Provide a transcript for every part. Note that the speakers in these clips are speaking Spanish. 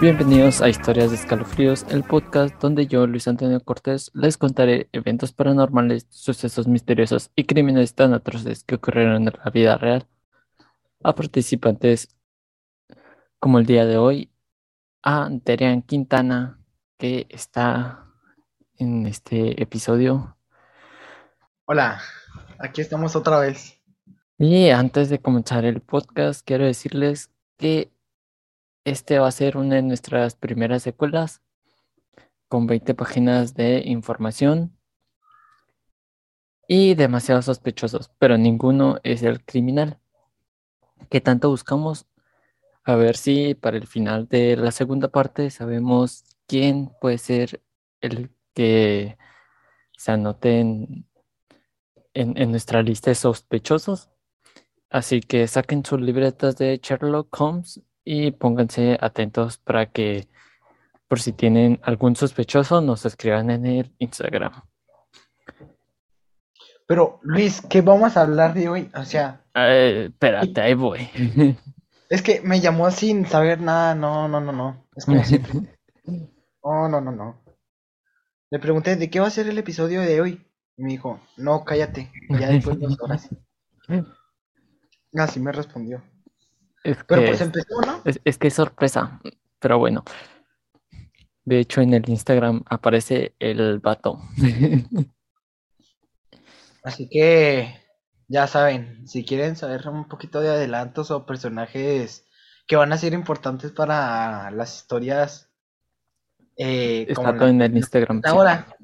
Bienvenidos a Historias de Escalofríos, el podcast donde yo, Luis Antonio Cortés, les contaré eventos paranormales, sucesos misteriosos y crímenes tan atroces que ocurrieron en la vida real a participantes como el día de hoy, a Terian Quintana, que está en este episodio. Hola, aquí estamos otra vez. Y antes de comenzar el podcast, quiero decirles que este va a ser una de nuestras primeras secuelas, con 20 páginas de información y demasiados sospechosos, pero ninguno es el criminal que tanto buscamos. A ver si para el final de la segunda parte sabemos quién puede ser el que se anote en nuestra lista de sospechosos. Así que saquen sus libretas de Sherlock Holmes y pónganse atentos para que, por si tienen algún sospechoso, nos escriban en el Instagram. Pero, Luis, ¿qué vamos a hablar de hoy? O sea... espérate, ahí voy. Es que me llamó sin saber nada. No. Es como siempre. No. Le pregunté, ¿de qué va a ser el episodio de hoy? Y me dijo, no, cállate, ya después de 2 horas. Así me respondió. Pero pues empezó, ¿no? Es que es sorpresa, pero bueno. De hecho, en el Instagram aparece el vato. Así que, ya saben, si quieren saber un poquito de adelantos o personajes que van a ser importantes para las historias... está todo en el Instagram. Ahora,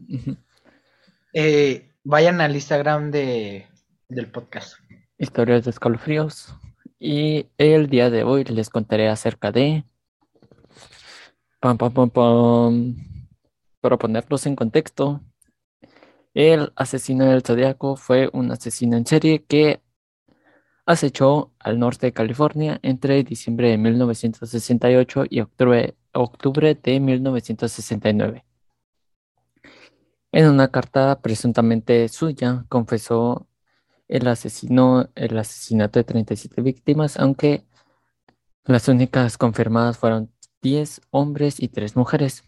sí. Vayan al Instagram del podcast. Historias de Escalofríos. Y el día de hoy les contaré acerca de... Para ponerlos en contexto, el asesino del Zodiaco fue un asesino en serie que acechó al norte de California entre diciembre de 1968 y octubre de 1969. En una carta presuntamente suya, confesó el asesinato de 37 víctimas, aunque las únicas confirmadas fueron 10 hombres y 3 mujeres.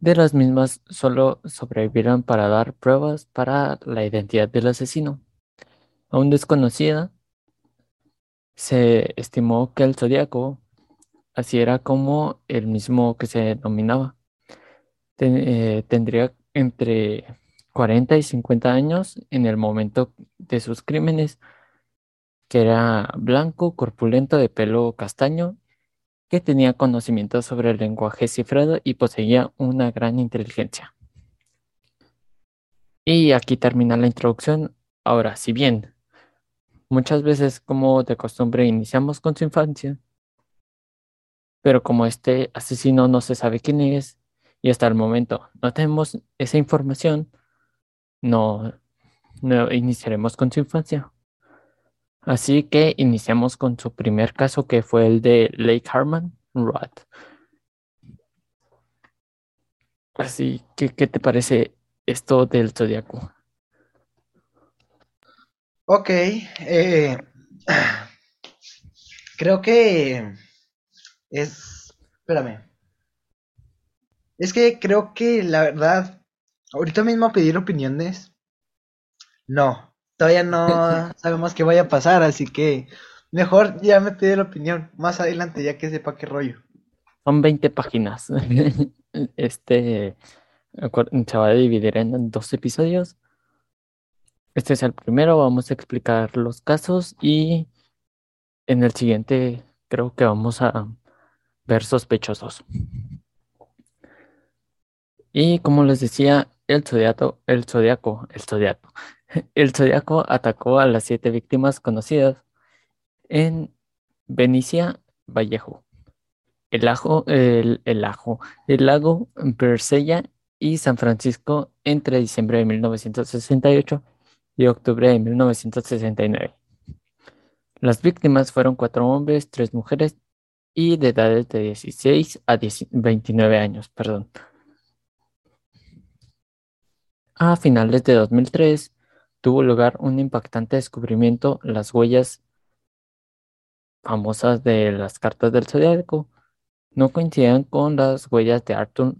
De las mismas, solo sobrevivieron para dar pruebas para la identidad del asesino. Aún desconocida, se estimó que el Zodiaco, así era como el mismo que se denominaba, tendría entre 40 y 50 años en el momento de sus crímenes, que era blanco, corpulento, de pelo castaño, que tenía conocimiento sobre el lenguaje cifrado y poseía una gran inteligencia. Y aquí termina la introducción. Ahora, si bien muchas veces, como de costumbre, iniciamos con su infancia, pero como este asesino no se sabe quién es y hasta el momento no tenemos esa información, no iniciaremos con su infancia. Así que iniciamos con su primer caso, que fue el de Lake Herman Road. Así que, ¿qué te parece esto del Zodiaco? Ok. Creo que es... Espérame. Es que creo que la verdad... Ahorita mismo pedir opiniones, no, todavía no sabemos qué vaya a pasar, así que mejor ya me pide la opinión más adelante, ya que sepa qué rollo. Son 20 páginas. Se va a dividir en 2 episodios. Este es el primero, vamos a explicar los casos, y en el siguiente creo que vamos a ver sospechosos. Y como les decía, el Zodiaco atacó a las 7 víctimas conocidas en Benicia, Vallejo, El Lago, Persella y San Francisco entre diciembre de 1968 y octubre de 1969. Las víctimas fueron 4 hombres, 3 mujeres y de edades de 16 a 29 años. A finales de 2003 tuvo lugar un impactante descubrimiento: las huellas famosas de las cartas del zodiaco no coincidían con las huellas de Arthur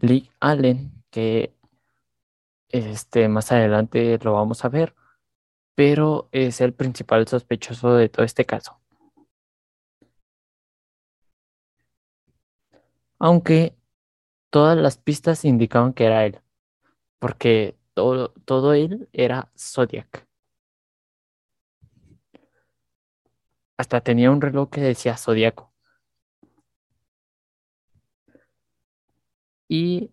Lee Allen, que más adelante lo vamos a ver, pero es el principal sospechoso de todo este caso. Aunque todas las pistas indicaban que era él, porque todo él era Zodiac. Hasta tenía un reloj que decía Zodiaco. Y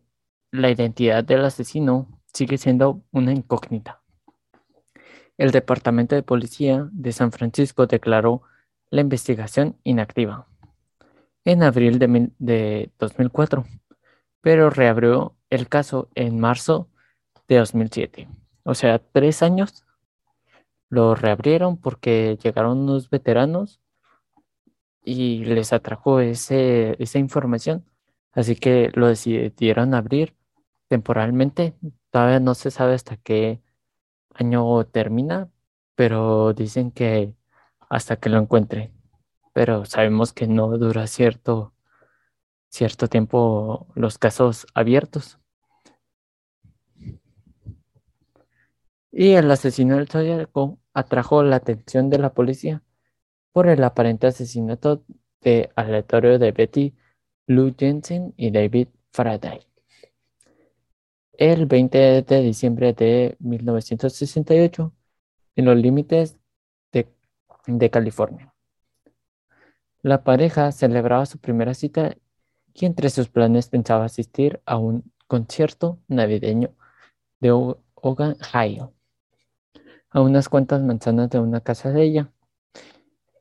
la identidad del asesino sigue siendo una incógnita. El Departamento de Policía de San Francisco declaró la investigación inactiva en abril de 2004, pero reabrió el caso en marzo de 2007. O sea, 3 años lo reabrieron porque llegaron unos veteranos y les atrajo esa información. Así que lo decidieron abrir temporalmente. Todavía no se sabe hasta qué año termina, pero dicen que hasta que lo encuentren. Pero sabemos que no dura cierto tiempo los casos abiertos. Y el asesino del Zodiaco atrajo la atención de la policía por el aparente asesinato aleatorio de Betty Lou Jensen y David Faraday. El 20 de diciembre de 1968, en los límites de California, la pareja celebraba su primera cita y entre sus planes pensaba asistir a un concierto navideño de Hogan, Ohio, a unas cuantas manzanas de una casa de ella.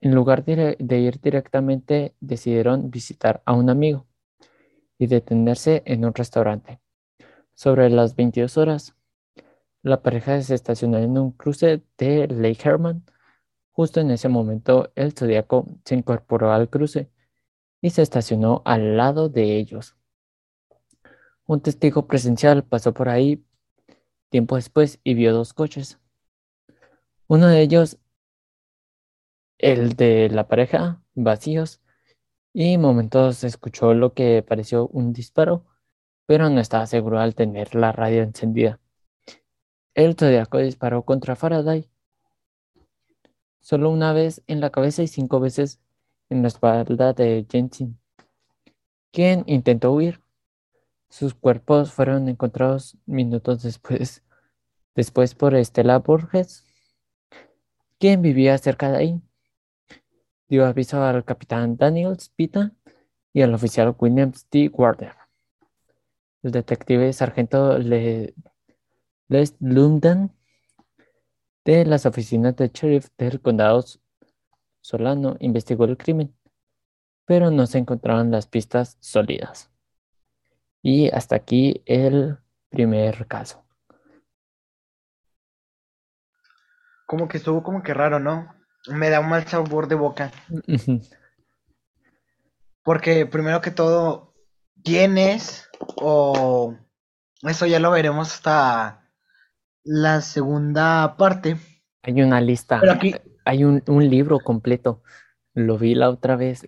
En lugar de ir directamente, decidieron visitar a un amigo y detenerse en un restaurante. Sobre las 22 horas, la pareja se estacionó en un cruce de Lake Herman. Justo en ese momento, el Zodiaco se incorporó al cruce y se estacionó al lado de ellos. Un testigo presencial pasó por ahí tiempo después y vio 2 coches. Uno de ellos, el de la pareja, vacíos, y momentos escuchó lo que pareció un disparo, pero no estaba seguro al tener la radio encendida. El Zodiaco disparó contra Faraday solo una vez en la cabeza y 5 veces en la espalda de Jensen, quien intentó huir. Sus cuerpos fueron encontrados minutos después por Estela Borges, quien vivía cerca de ahí. Dio aviso al capitán Daniels Pita y al oficial Williams D. Warder. El detective sargento Les Lumden de las oficinas del sheriff del condado Solano investigó el crimen, pero no se encontraron las pistas sólidas. Y hasta aquí el primer caso. Como que estuvo como que raro, ¿no? Me da un mal sabor de boca. Porque primero que todo, ¿quién es? O eso ya lo veremos hasta la segunda parte. Hay una lista. Pero aquí hay un libro completo. Lo vi la otra vez.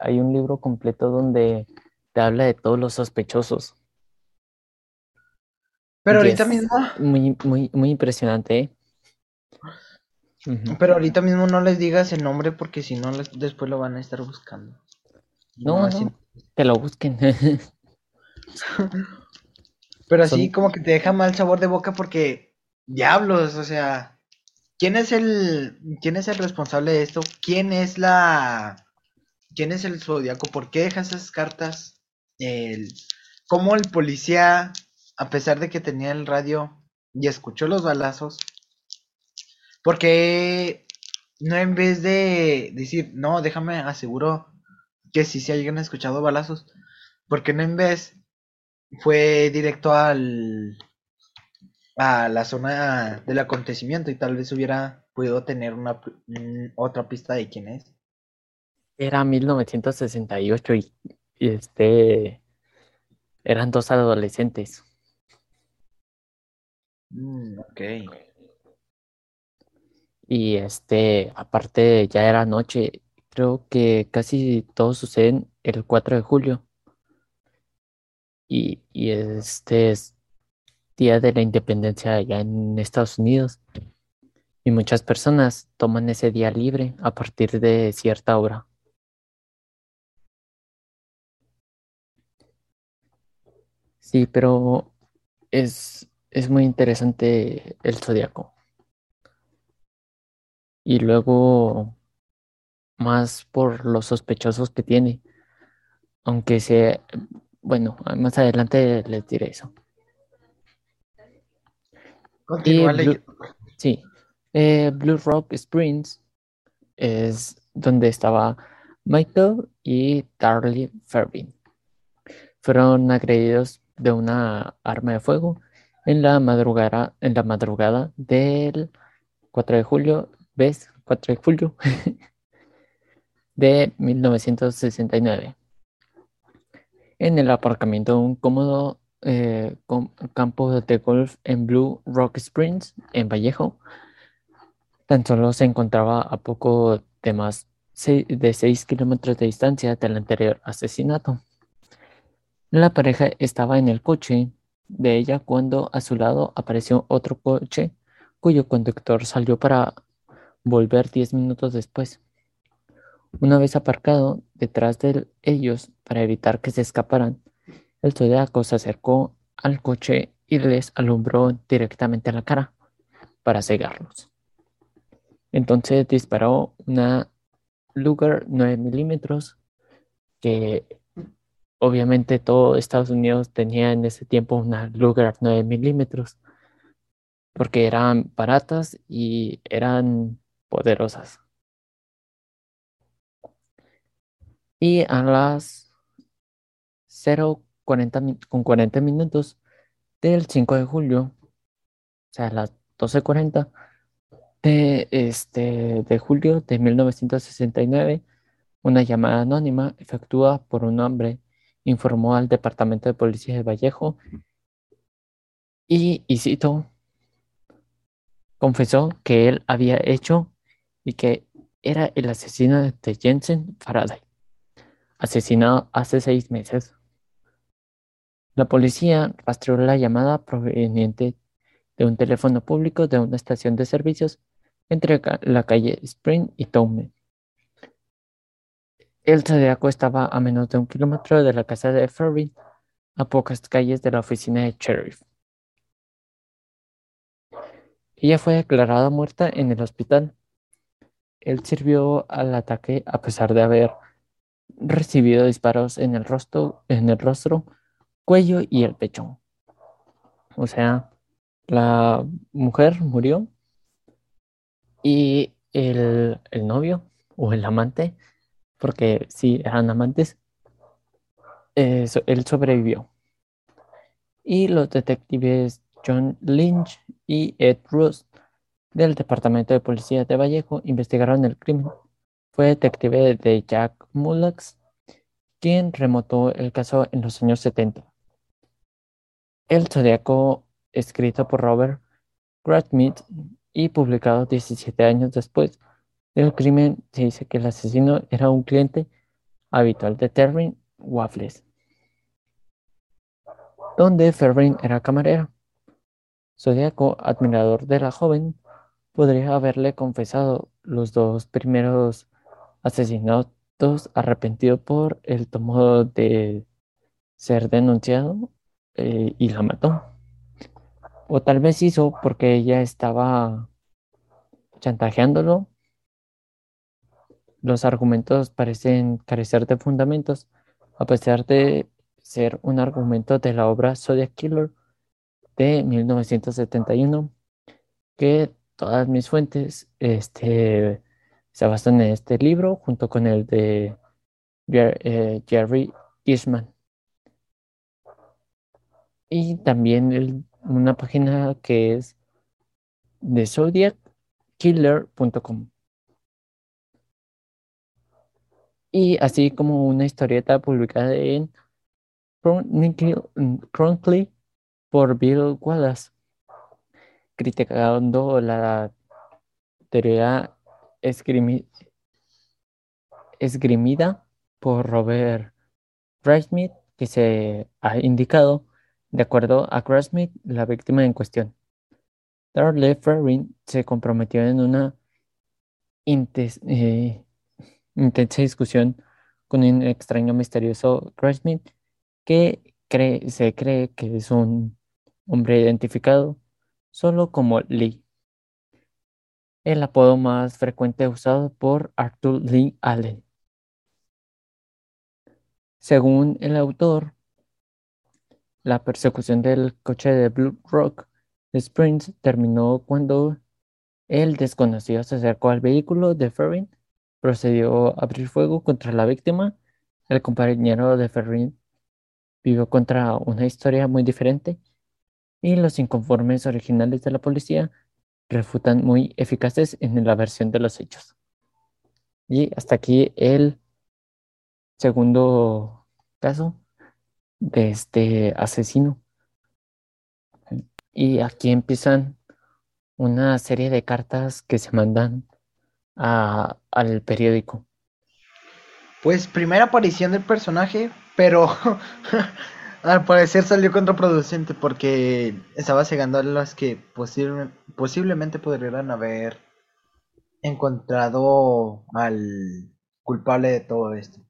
Hay un libro completo donde te habla de todos los sospechosos. Pero ahorita mismo, muy, muy, muy impresionante, ¿eh? Uh-huh. Pero ahorita mismo no les digas el nombre, porque si no después lo van a estar buscando. No, que lo busquen. Pero así como que te deja mal sabor de boca, porque diablos, o sea, ¿quién es el responsable de esto? ¿Quién es el Zodiaco? ¿Por qué deja esas cartas? Como el policía, a pesar de que tenía el radio y escuchó los balazos, porque no, en vez de decir, no, déjame aseguro que sí se hayan escuchado balazos, porque no, en vez fue directo a la zona del acontecimiento y tal vez hubiera ¿Puedo tener una otra pista de quién es? Era 1968 y eran dos adolescentes. Ok. Y aparte ya era noche. Creo que casi todos suceden el 4 de julio. Y este es Día de la Independencia allá en Estados Unidos. Y muchas personas toman ese día libre a partir de cierta hora. Sí, pero es muy interesante el zodiaco. Y luego, más por los sospechosos que tiene. Aunque sea... Bueno, más adelante les diré eso. Continúa leyendo. Sí. Blue Rock Springs es donde estaba Michael y Darley Fairbairn. Fueron agredidos de una arma de fuego en la madrugada del 4 de julio, ¿ves? 4 de julio de 1969 en el aparcamiento de un cómodo campo de golf en Blue Rock Springs, en Vallejo. Tan solo se encontraba a poco de más de 6 kilómetros de distancia del anterior asesinato. La pareja estaba en el coche de ella cuando a su lado apareció otro coche cuyo conductor salió para volver 10 minutos después. Una vez aparcado detrás de ellos para evitar que se escaparan, el zodiaco se acercó al coche y les alumbró directamente a la cara para cegarlos. Entonces disparó una Luger 9 milímetros que obviamente todo Estados Unidos tenía en ese tiempo una Luger 9 milímetros porque eran baratas y eran poderosas. Y a las 0:40 minutos del 5 de julio, o sea, a las 12:40, de julio de 1969, una llamada anónima efectuada por un hombre informó al Departamento de Policía de Vallejo y cito, confesó que él había hecho y que era el asesino de Jensen Faraday, asesinado hace 6 meses. La policía rastreó la llamada proveniente de un teléfono público de una estación de servicios entre la calle Spring y Towne. El zodiaco estaba a menos de 1 kilómetro de la casa de Ferry, a pocas calles de la oficina de sheriff. Ella fue declarada muerta en el hospital. Él sirvió al ataque a pesar de haber recibido disparos en el rostro, cuello y el pecho. O sea, la mujer murió y el novio o el amante, porque sí eran amantes, él sobrevivió. Y los detectives John Lynch y Ed Roos del Departamento de Policía de Vallejo investigaron el crimen. Fue detective de Jack Mullax quien remontó el caso en los años 70. El zodiaco, escrito por Robert Graysmith y publicado 17 años después del crimen, se dice que el asesino era un cliente habitual de Terian Waffles, donde Ferrin era camarera. Zodiaco, admirador de la joven, podría haberle confesado los 2 primeros asesinatos arrepentido por el temor de ser denunciado y la mató. O tal vez hizo porque ella estaba chantajeándolo. Los argumentos parecen carecer de fundamentos, a pesar de ser un argumento de la obra Zodiac Killer de 1971, que todas mis fuentes se basan en este libro junto con el de Jerry Eastman. Y también una página que es de Zodiac zodiackiller.com. Y así como una historieta publicada en Chronicle por Bill Wallace, criticando la teoría esgrimida por Robert Graysmith, que se ha indicado, de acuerdo a Graysmith, la víctima en cuestión. Darley Ferrin se comprometió en una intensa discusión con un extraño misterioso Graysmith, que se cree que es un hombre identificado solo como Lee, el apodo más frecuente usado por Arthur Lee Allen. Según el autor, la persecución del coche de Blue Rock Springs terminó cuando el desconocido se acercó al vehículo de Ferrin, procedió a abrir fuego contra la víctima. El compañero de Ferrin vivió contra una historia muy diferente y los inconformes originales de la policía refutan muy eficaces en la versión de los hechos. Y hasta aquí el segundo caso de este asesino. Y aquí empiezan una serie de cartas que se mandan al periódico. Pues primera aparición del personaje, pero al parecer salió contraproducente porque estaba cegando a las que posiblemente podrían haber encontrado al culpable de todo esto.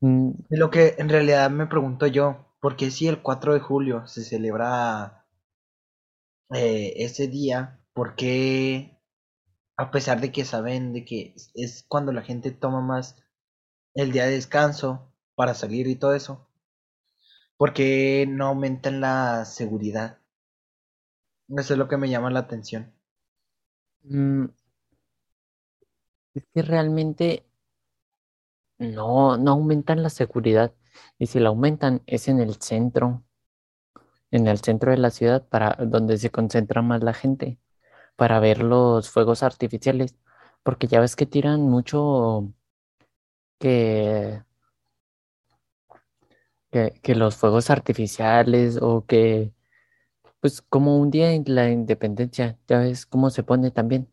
Lo que en realidad me pregunto yo, porque si el 4 de julio se celebra ese día, ¿por qué, a pesar de que saben de que es cuando la gente toma más el día de descanso para salir y todo eso, por qué no aumentan la seguridad? Eso es lo que me llama la atención. Es que realmente no aumentan la seguridad. Y si la aumentan es en el centro de la ciudad, para donde se concentra más la gente, para ver los fuegos artificiales, porque ya ves que tiran mucho que los fuegos artificiales, o que, pues como un día en la independencia, ya ves cómo se pone también.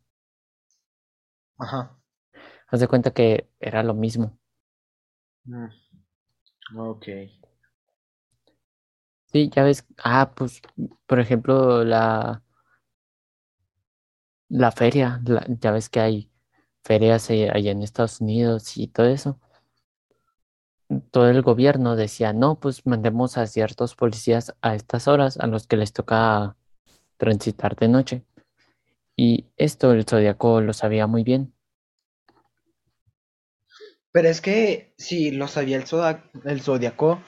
Ajá. Haz de cuenta que era lo mismo. Ok. Sí, ya ves. Pues, por ejemplo, la feria. Ya ves que hay ferias allá en Estados Unidos y todo eso. Todo el gobierno decía, no, pues mandemos a ciertos policías a estas horas, a los que les toca transitar de noche. Y esto el Zodiaco lo sabía muy bien. Pero es que si lo sabía el Zodiaco,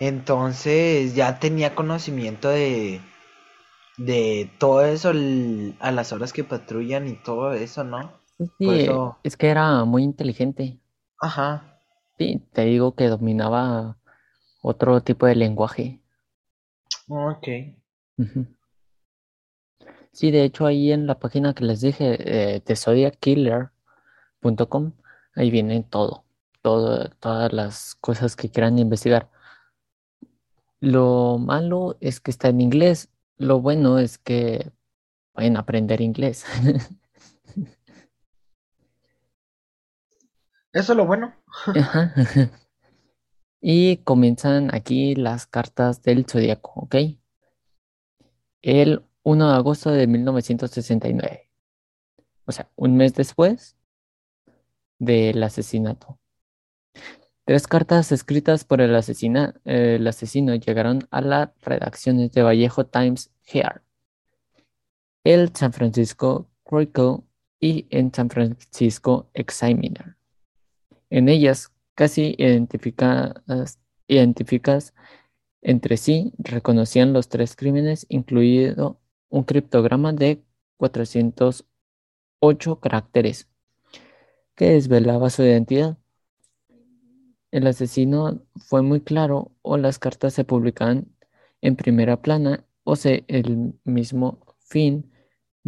entonces ya tenía conocimiento de todo eso, a las horas que patrullan y todo eso, ¿no? Sí, eso... es que era muy inteligente. Ajá. Sí, te digo que dominaba otro tipo de lenguaje. Ok. Uh-huh. Sí, de hecho ahí en la página que les dije, de zodiackiller.com, ahí viene todas las cosas que quieran investigar. Lo malo es que está en inglés. Lo bueno es que pueden aprender inglés. Eso es lo bueno. Ajá. Y comienzan aquí las cartas del Zodiaco, ¿ok? El 1 de agosto de 1969. O sea, un mes después del asesinato. 3 cartas escritas por el asesino llegaron a las redacciones de Vallejo Times Herald, el San Francisco Chronicle y el San Francisco Examiner. En ellas, casi idénticas entre sí, reconocían los 3 crímenes, incluido un criptograma de 408 caracteres que desvelaba su identidad. El asesino fue muy claro, o las cartas se publicaban en primera plana, o sea, el mismo fin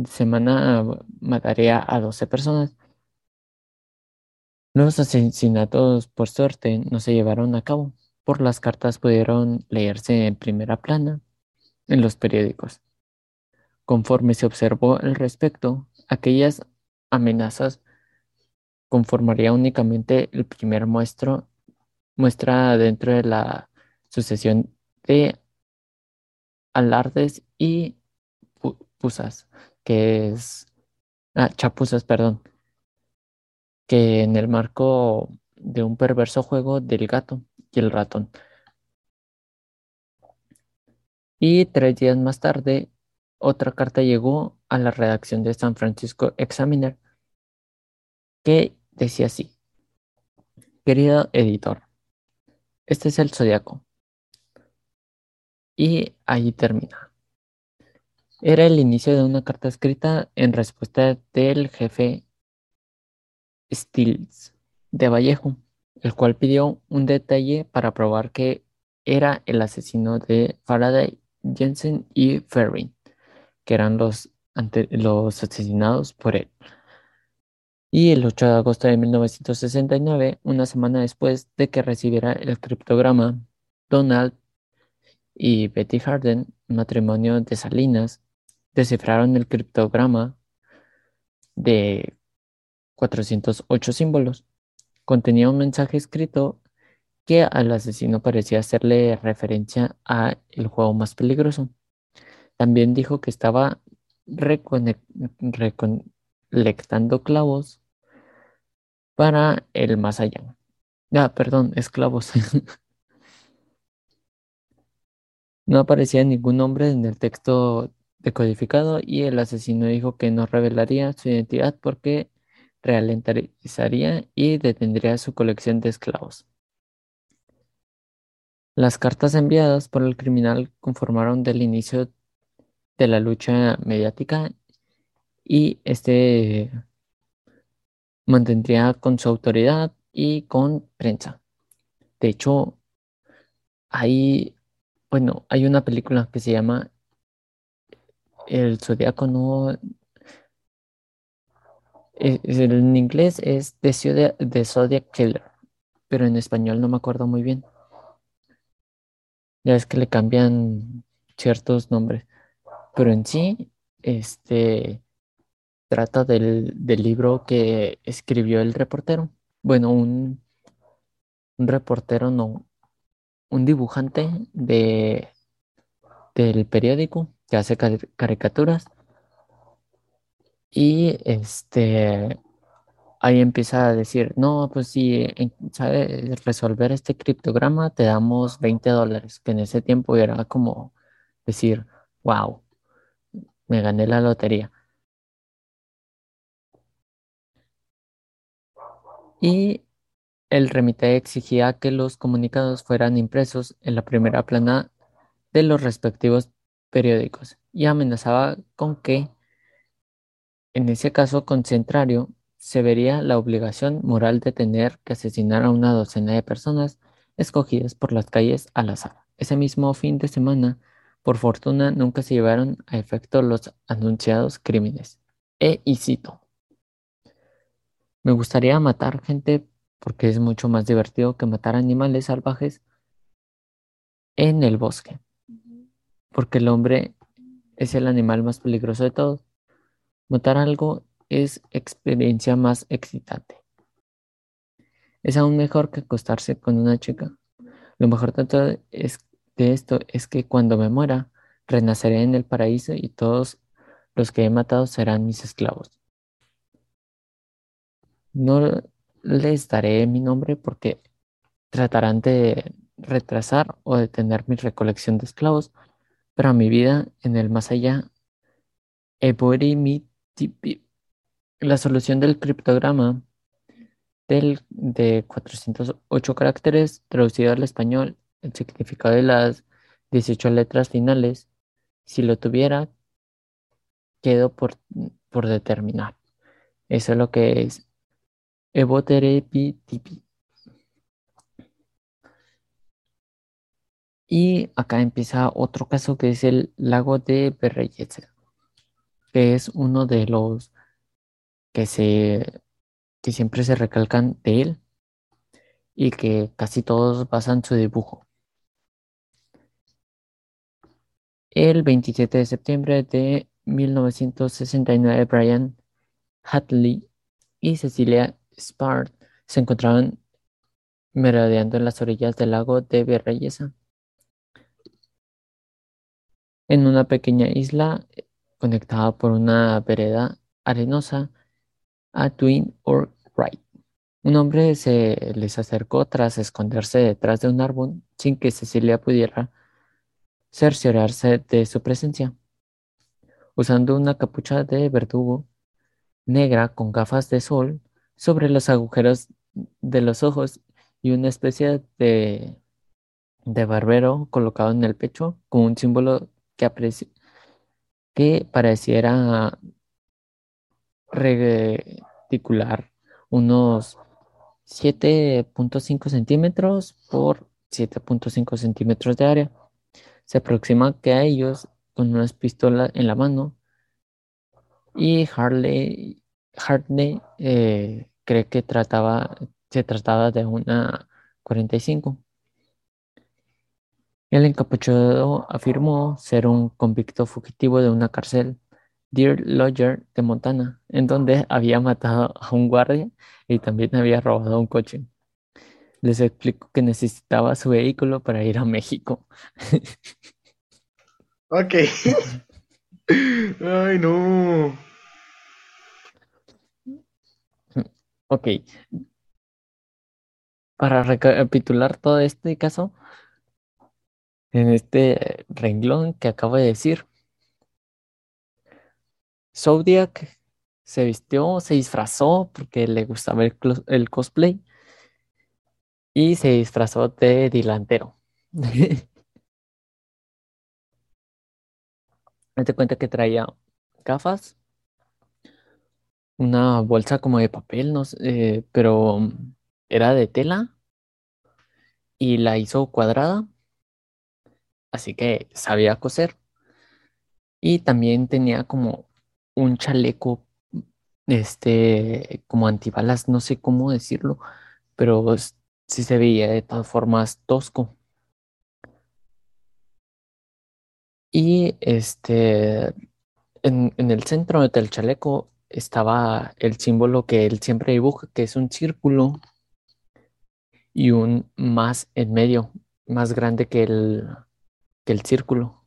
semana mataría a 12 personas. Los asesinatos, por suerte, no se llevaron a cabo. Por las cartas pudieron leerse en primera plana en los periódicos. Conforme se observó al respecto, aquellas amenazas conformaría únicamente el primer muestra dentro de la sucesión de alardes y chapuzas, que en el marco de un perverso juego del gato y el ratón. Y 3 días más tarde, otra carta llegó a la redacción de San Francisco Examiner, que decía así: querido editor, este es el Zodiaco. Y ahí termina. Era el inicio de una carta escrita en respuesta del jefe Stills de Vallejo, el cual pidió un detalle para probar que era el asesino de Faraday, Jensen y Ferrin, que eran los asesinados por él. Y el 8 de agosto de 1969, una semana después de que recibiera el criptograma, Donald y Betty Harden, matrimonio de Salinas, descifraron el criptograma de 408 símbolos. Contenía un mensaje escrito que al asesino parecía hacerle referencia a el juego más peligroso. También dijo que estaba recolectando clavos para el más allá. Esclavos. No aparecía ningún nombre en el texto decodificado y el asesino dijo que no revelaría su identidad porque ralentizaría y detendría su colección de esclavos. Las cartas enviadas por el criminal conformaron del inicio de la lucha mediática y este mantendría con su autoridad y con prensa. De hecho, hay una película que se llama El Zodiaco, ¿no? En inglés es The Zodiac Killer, pero en español no me acuerdo muy bien. Ya es que le cambian ciertos nombres, pero en sí trata del libro que escribió el reportero. Bueno, un reportero no, un dibujante del periódico que hace caricaturas. Y ahí empieza a decir: no, pues si sabes resolver este criptograma, te damos $20. Que en ese tiempo era como decir: wow, me gané la lotería. Y el remite exigía que los comunicados fueran impresos en la primera plana de los respectivos periódicos y amenazaba con que, en ese caso contrario, se vería la obligación moral de tener que asesinar a una docena de personas escogidas por las calles al azar. Ese mismo fin de semana, por fortuna, nunca se llevaron a efecto los anunciados crímenes. Y cito: me gustaría matar gente porque es mucho más divertido que matar animales salvajes en el bosque, porque el hombre es el animal más peligroso de todos. Matar algo es experiencia más excitante. Es aún mejor que acostarse con una chica. Lo mejor de todo de esto es que cuando me muera, renaceré en el paraíso y todos los que he matado serán mis esclavos. No les daré mi nombre porque tratarán de retrasar o detener mi recolección de esclavos, pero mi vida en el más allá. La solución del criptograma de 408 caracteres, traducido al español, el significado de las 18 letras finales, si lo tuviera, quedó por determinar. Eso es lo que es Eboterepitipi. Y acá empieza otro caso que es el lago de Berryessa, que es uno de los que siempre se recalcan de él y que casi todos basan su dibujo. El 27 de septiembre de 1969, Brian Hadley y Cecilia Spark se encontraban merodeando en las orillas del lago de Berryessa, en una pequeña isla conectada por una vereda arenosa a Twin Oak Drive. Un hombre se les acercó tras esconderse detrás de un árbol sin que Cecilia pudiera cerciorarse de su presencia. Usando una capucha de verdugo negra con gafas de sol sobre los agujeros de los ojos y una especie de barbero colocado en el pecho con un símbolo que pareciera reticular unos 7.5 centímetros por 7.5 centímetros de área. Se aproxima a ellos con unas pistolas en la mano y Hartley cree que se trataba de una 45. El encapuchado afirmó ser un convicto fugitivo de una cárcel, Deer Lodge de Montana, en donde había matado a un guardia y también había robado un coche. Les explico que necesitaba su vehículo para ir a México. Ok. Ay, no. Ok. Para recapitular todo este caso, en este renglón que acabo de decir, Zodiac se vistió, se disfrazó porque le gustaba el cosplay y se disfrazó de delantero. Hazte cuenta que traía gafas, una bolsa como de papel, no sé, pero era de tela y la hizo cuadrada. Así que sabía coser. Y también tenía como un chaleco, como antibalas, no sé cómo decirlo, pero sí se veía de todas formas tosco. Y en el centro del chaleco estaba el símbolo que él siempre dibuja, que es un círculo y un más en medio, más grande que el círculo.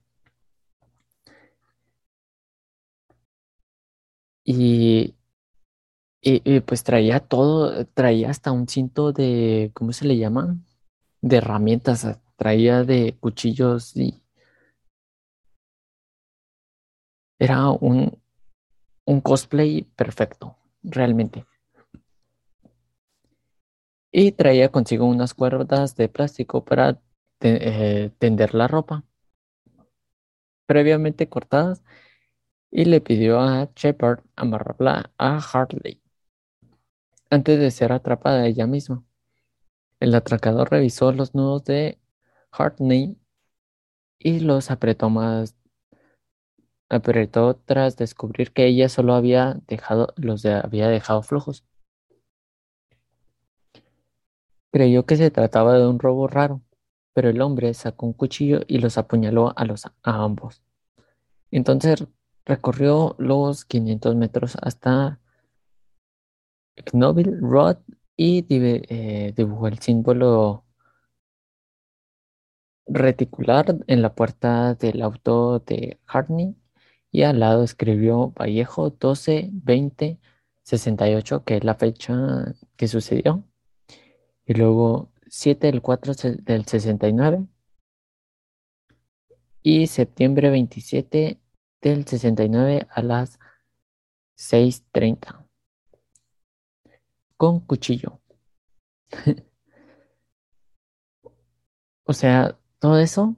Y pues traía todo, traía hasta un cinto de, ¿cómo se le llaman? De herramientas, traía de cuchillos y era un cosplay perfecto, realmente. Y traía consigo unas cuerdas de plástico para tender la ropa, previamente cortadas, y le pidió a Shepard amarrarla a Hartley antes de ser atrapada ella misma. El atracador revisó los nudos de Hartley y los apretó tras descubrir que ella solo había dejado flojos. Creyó que se trataba de un robo raro, pero el hombre sacó un cuchillo y los apuñaló a ambos. Entonces recorrió los 500 metros hasta Knoxville Road y dibujó el símbolo reticular en la puerta del auto de Hartney y al lado escribió Vallejo 12-20-68, que es la fecha que sucedió, y luego 7/4/69 y septiembre 27 del 69 a las 6:30 con cuchillo. O sea, todo eso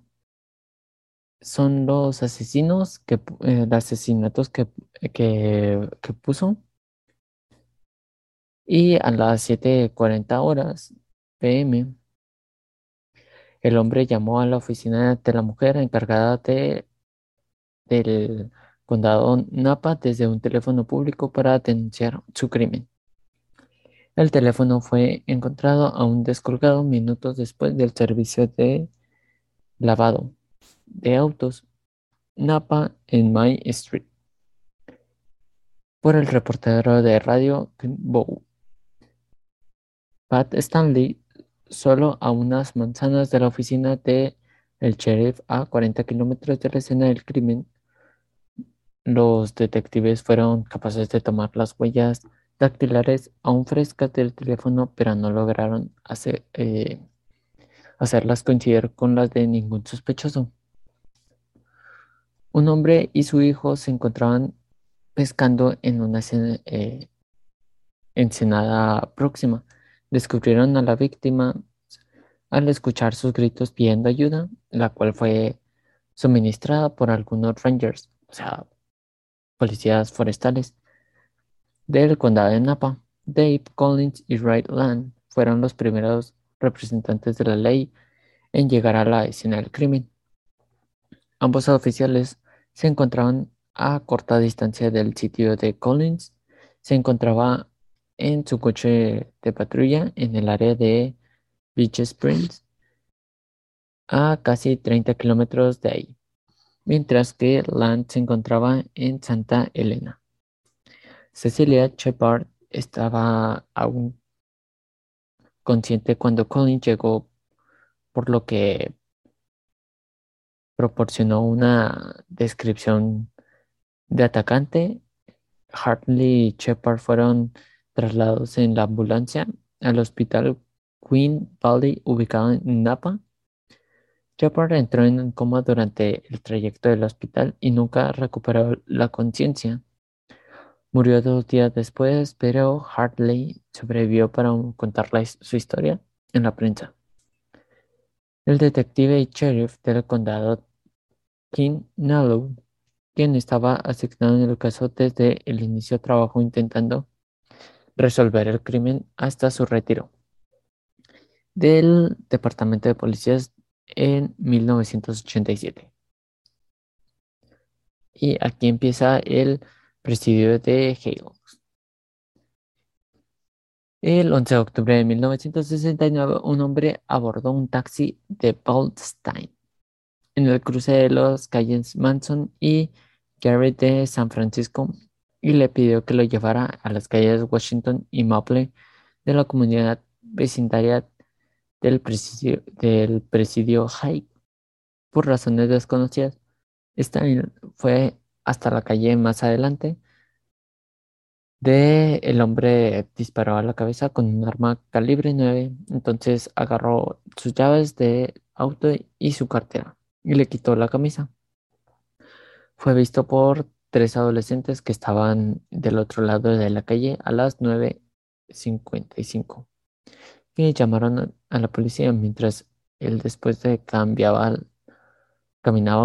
son los asesinos que puso. Y a las 7:40 p.m. el hombre llamó a la oficina de la mujer encargada del condado Napa desde un teléfono público para denunciar su crimen. El teléfono fue encontrado aún descolgado minutos después del servicio de lavado de autos Napa en Main Street por el reportero de radio Tim Bow. Pat Stanley, solo a unas manzanas de la oficina de el sheriff a 40 kilómetros de la escena del crimen, los detectives fueron capaces de tomar las huellas dactilares aún frescas del teléfono, pero no lograron hacerlas coincidir con las de ningún sospechoso. Un hombre y su hijo se encontraban pescando en una ensenada próxima. Descubrieron a la víctima al escuchar sus gritos pidiendo ayuda, la cual fue suministrada por algunos rangers, o sea, policías forestales del condado de Napa. Dave Collins y Wright Land fueron los primeros representantes de la ley en llegar a la escena del crimen. Ambos oficiales se encontraban a corta distancia del sitio de Collins. Se encontraba en su coche de patrulla en el área de Beach Springs, a casi 30 kilómetros de ahí, mientras que Land se encontraba en Santa Elena. Cecilia Shepard estaba aún consciente cuando Collins llegó, por lo que proporcionó una descripción de atacante. Hartley y Shepard fueron trasladados en la ambulancia al hospital Queen Valley, ubicado en Napa. Shepard entró en coma durante el trayecto del hospital y nunca recuperó la conciencia. Murió 2 días después, pero Hartley sobrevivió para contarle su historia en la prensa. El detective y sheriff del condado King Nalou, quien estaba asignado en el caso desde el inicio, trabajó intentando resolver el crimen hasta su retiro del Departamento de Policías en 1987. Y aquí empieza el Presidio de Hale. El 11 de octubre de 1969, un hombre abordó un taxi de Paul Stein en el cruce de las calles Manson y Garrett de San Francisco y le pidió que lo llevara a las calles Washington y Maple de la comunidad vecindaria del Presidio Hale. Por razones desconocidas, Stein fue hasta la calle más adelante. El hombre disparó a la cabeza con un arma calibre 9, entonces agarró sus llaves de auto y su cartera y le quitó la camisa. Fue visto por 3 adolescentes que estaban del otro lado de la calle a las 9:55, que llamaron a la policía mientras él, después de caminaba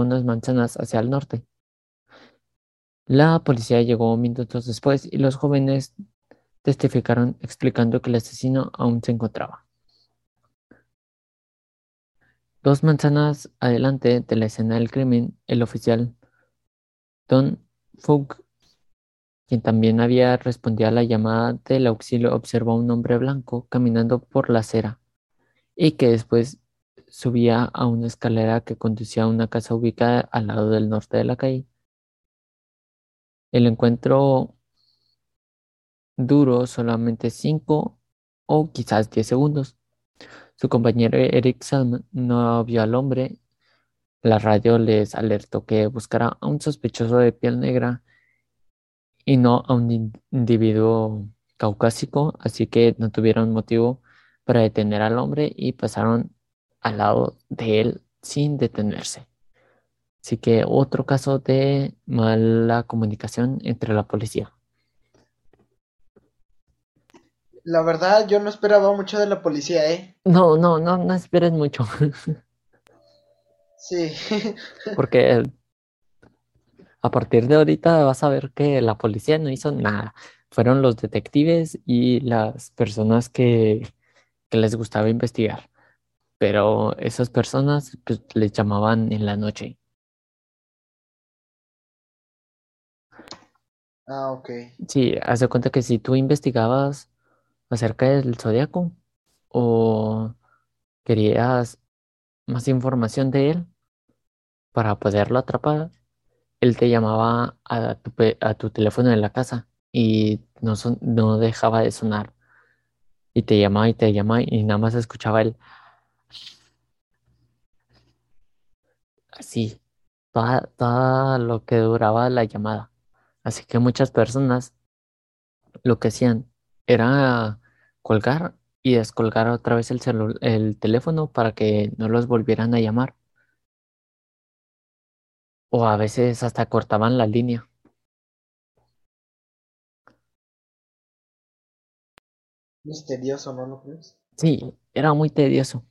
unas manzanas hacia el norte. La policía llegó minutos después y los jóvenes testificaron explicando que el asesino aún se encontraba 2 manzanas adelante de la escena del crimen. El oficial Don Fogg, quien también había respondido a la llamada del auxilio, observó a un hombre blanco caminando por la acera y que después subía a una escalera que conducía a una casa ubicada al lado del norte de la calle. El encuentro duró solamente 5 o quizás 10 segundos. Su compañero Eric Salman no vio al hombre. La radio les alertó que buscara a un sospechoso de piel negra y no a un individuo caucásico, así que no tuvieron motivo para detener al hombre y pasaron al lado de él sin detenerse. Así que otro caso de mala comunicación entre la policía. La verdad, yo no esperaba mucho de la policía, ¿eh? No esperes mucho. Sí. Porque a partir de ahorita vas a ver que la policía no hizo nada. Fueron los detectives y las personas que les gustaba investigar. Pero esas personas, pues, les llamaban en la noche. Ah, ok. Sí, haz de cuenta que si tú investigabas acerca del zodiaco o querías más información de él para poderlo atrapar, él te llamaba a tu teléfono de la casa y no dejaba de sonar. Y te llamaba y te llamaba y nada más escuchaba él así, todo lo que duraba la llamada. Así que muchas personas lo que hacían era colgar y descolgar otra vez el teléfono para que no los volvieran a llamar. O a veces hasta cortaban la línea. Es tedioso, ¿no lo crees? Sí, era muy tedioso.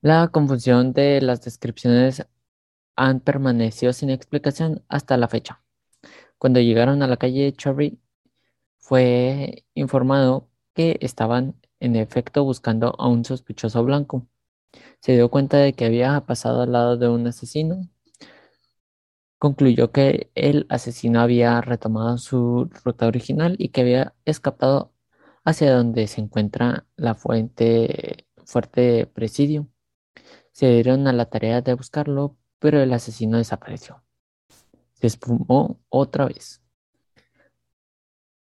La confusión de las descripciones han permanecido sin explicación hasta la fecha. Cuando llegaron a la calle Cherry, fue informado que estaban en efecto buscando a un sospechoso blanco. Se dio cuenta de que había pasado al lado de un asesino. Concluyó que el asesino había retomado su ruta original y que había escapado hacia donde se encuentra la fuerte Presidio. Se dieron a la tarea de buscarlo, pero el asesino desapareció. Se esfumó otra vez.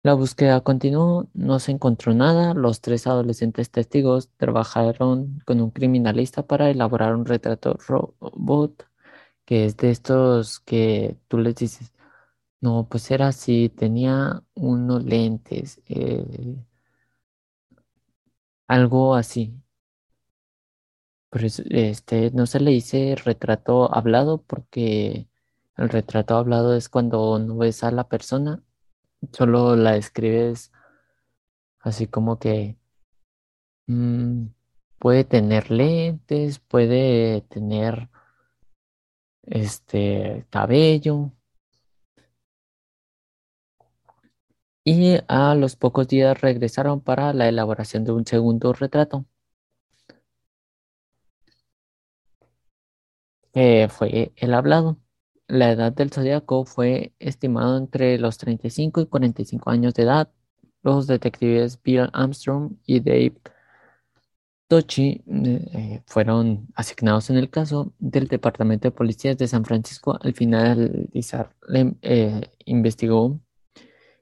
La búsqueda continuó, no se encontró nada. Los tres adolescentes testigos trabajaron con un criminalista para elaborar un retrato robot, que es de estos que tú les dices, no, pues era así, tenía unos lentes, algo así. Pero no se le dice retrato hablado porque el retrato hablado es cuando no ves a la persona, solo la describes así como que puede tener lentes, puede tener cabello. Y a los pocos días regresaron para la elaboración de un segundo retrato. Fue el hablado. La edad del zodiaco fue estimado entre los 35 y 45 años de edad. Los detectives Bill Armstrong y Dave Toschi fueron asignados en el caso del Departamento de Policías de San Francisco. Al finalizar, investigó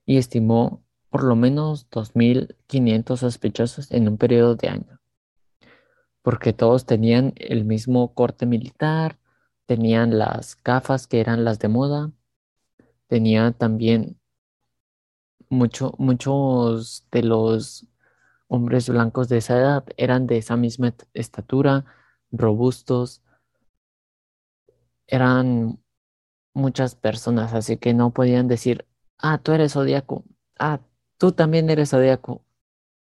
y estimó por lo menos 2.500 sospechosos en un periodo de año, porque todos tenían el mismo corte militar, tenían las gafas que eran las de moda, tenían también muchos de los hombres blancos de esa edad eran de esa misma estatura, robustos, eran muchas personas, así que no podían decir, ah, tú eres zodiaco, ah, tú también eres zodiaco,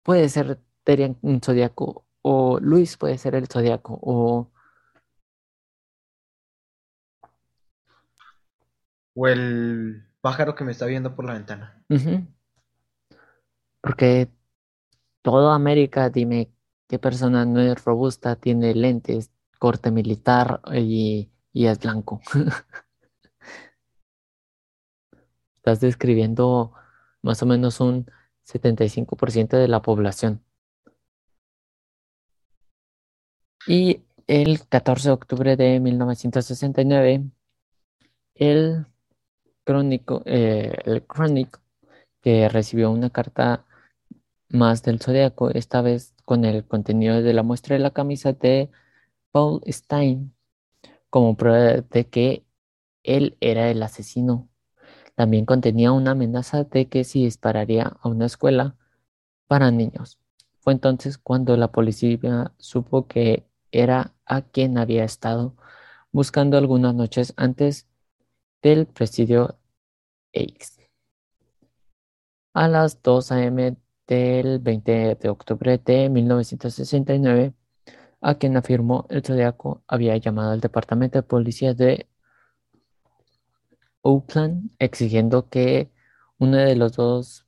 puede ser Terian un zodiaco, o Luis puede ser el zodiaco, o el pájaro que me está viendo por la ventana. Uh-huh. Porque toda América, dime qué persona no es robusta, tiene lentes, corte militar y es blanco. Estás describiendo más o menos un 75% de la población. Y el 14 de octubre de 1969, el crónico que recibió una carta más del zodiaco, esta vez con el contenido de la muestra de la camisa de Paul Stein, como prueba de que él era el asesino. También contenía una amenaza de que se dispararía a una escuela para niños. Fue entonces cuando la policía supo que era a quien había estado buscando algunas noches antes del Presidio X. A las 2 a.m. del 20 de octubre de 1969, a quien afirmó el zodiaco había llamado al Departamento de Policía de Oakland exigiendo que uno de los dos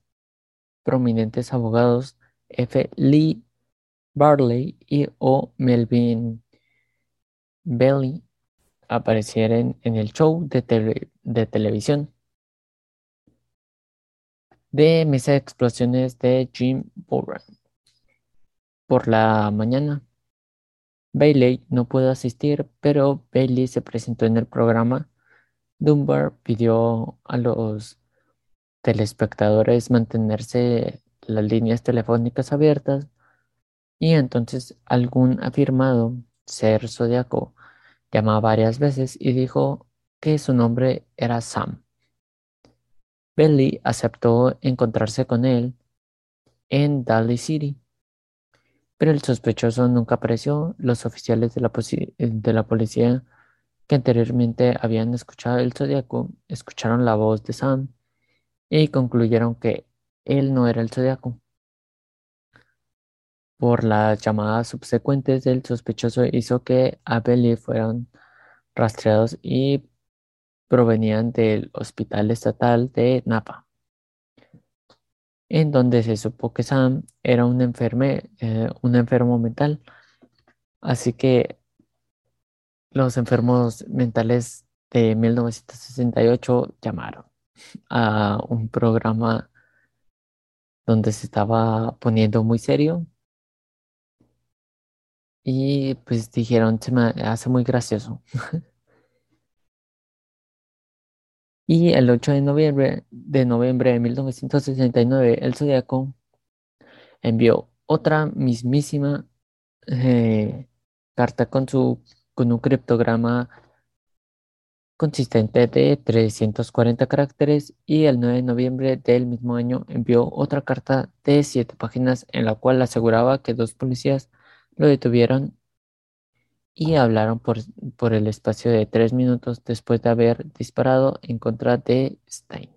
prominentes abogados, F. Lee Bailey y O. Melvin Bailey, apareciera en el show de televisión de Mesa de Explosiones de Jim Boran. Por la mañana, Bailey no pudo asistir, pero Bailey se presentó en el programa. Dunbar pidió a los telespectadores mantenerse las líneas telefónicas abiertas y entonces algún afirmado ser zodiaco llamó varias veces y dijo que su nombre era Sam. Bailey aceptó encontrarse con él en Daly City, pero el sospechoso nunca apareció. Los oficiales de la policía que anteriormente habían escuchado el zodiaco escucharon la voz de Sam y concluyeron que él no era el zodiaco. Por las llamadas subsecuentes del sospechoso hizo que a Bailey fueran rastreados y provenían del Hospital Estatal de Napa, en donde se supo que Sam era un enfermo mental. Así que los enfermos mentales de 1968 llamaron a un programa donde se estaba poniendo muy serio. Y pues dijeron, se me hace muy gracioso. Y el 8 de noviembre de 1969, el Zodiaco envió otra mismísima carta con un criptograma consistente de 340 caracteres. Y el 9 de noviembre del mismo año envió otra carta de 7 páginas en la cual aseguraba que dos policías lo detuvieron y hablaron por el espacio de 3 minutos después de haber disparado en contra de Stein.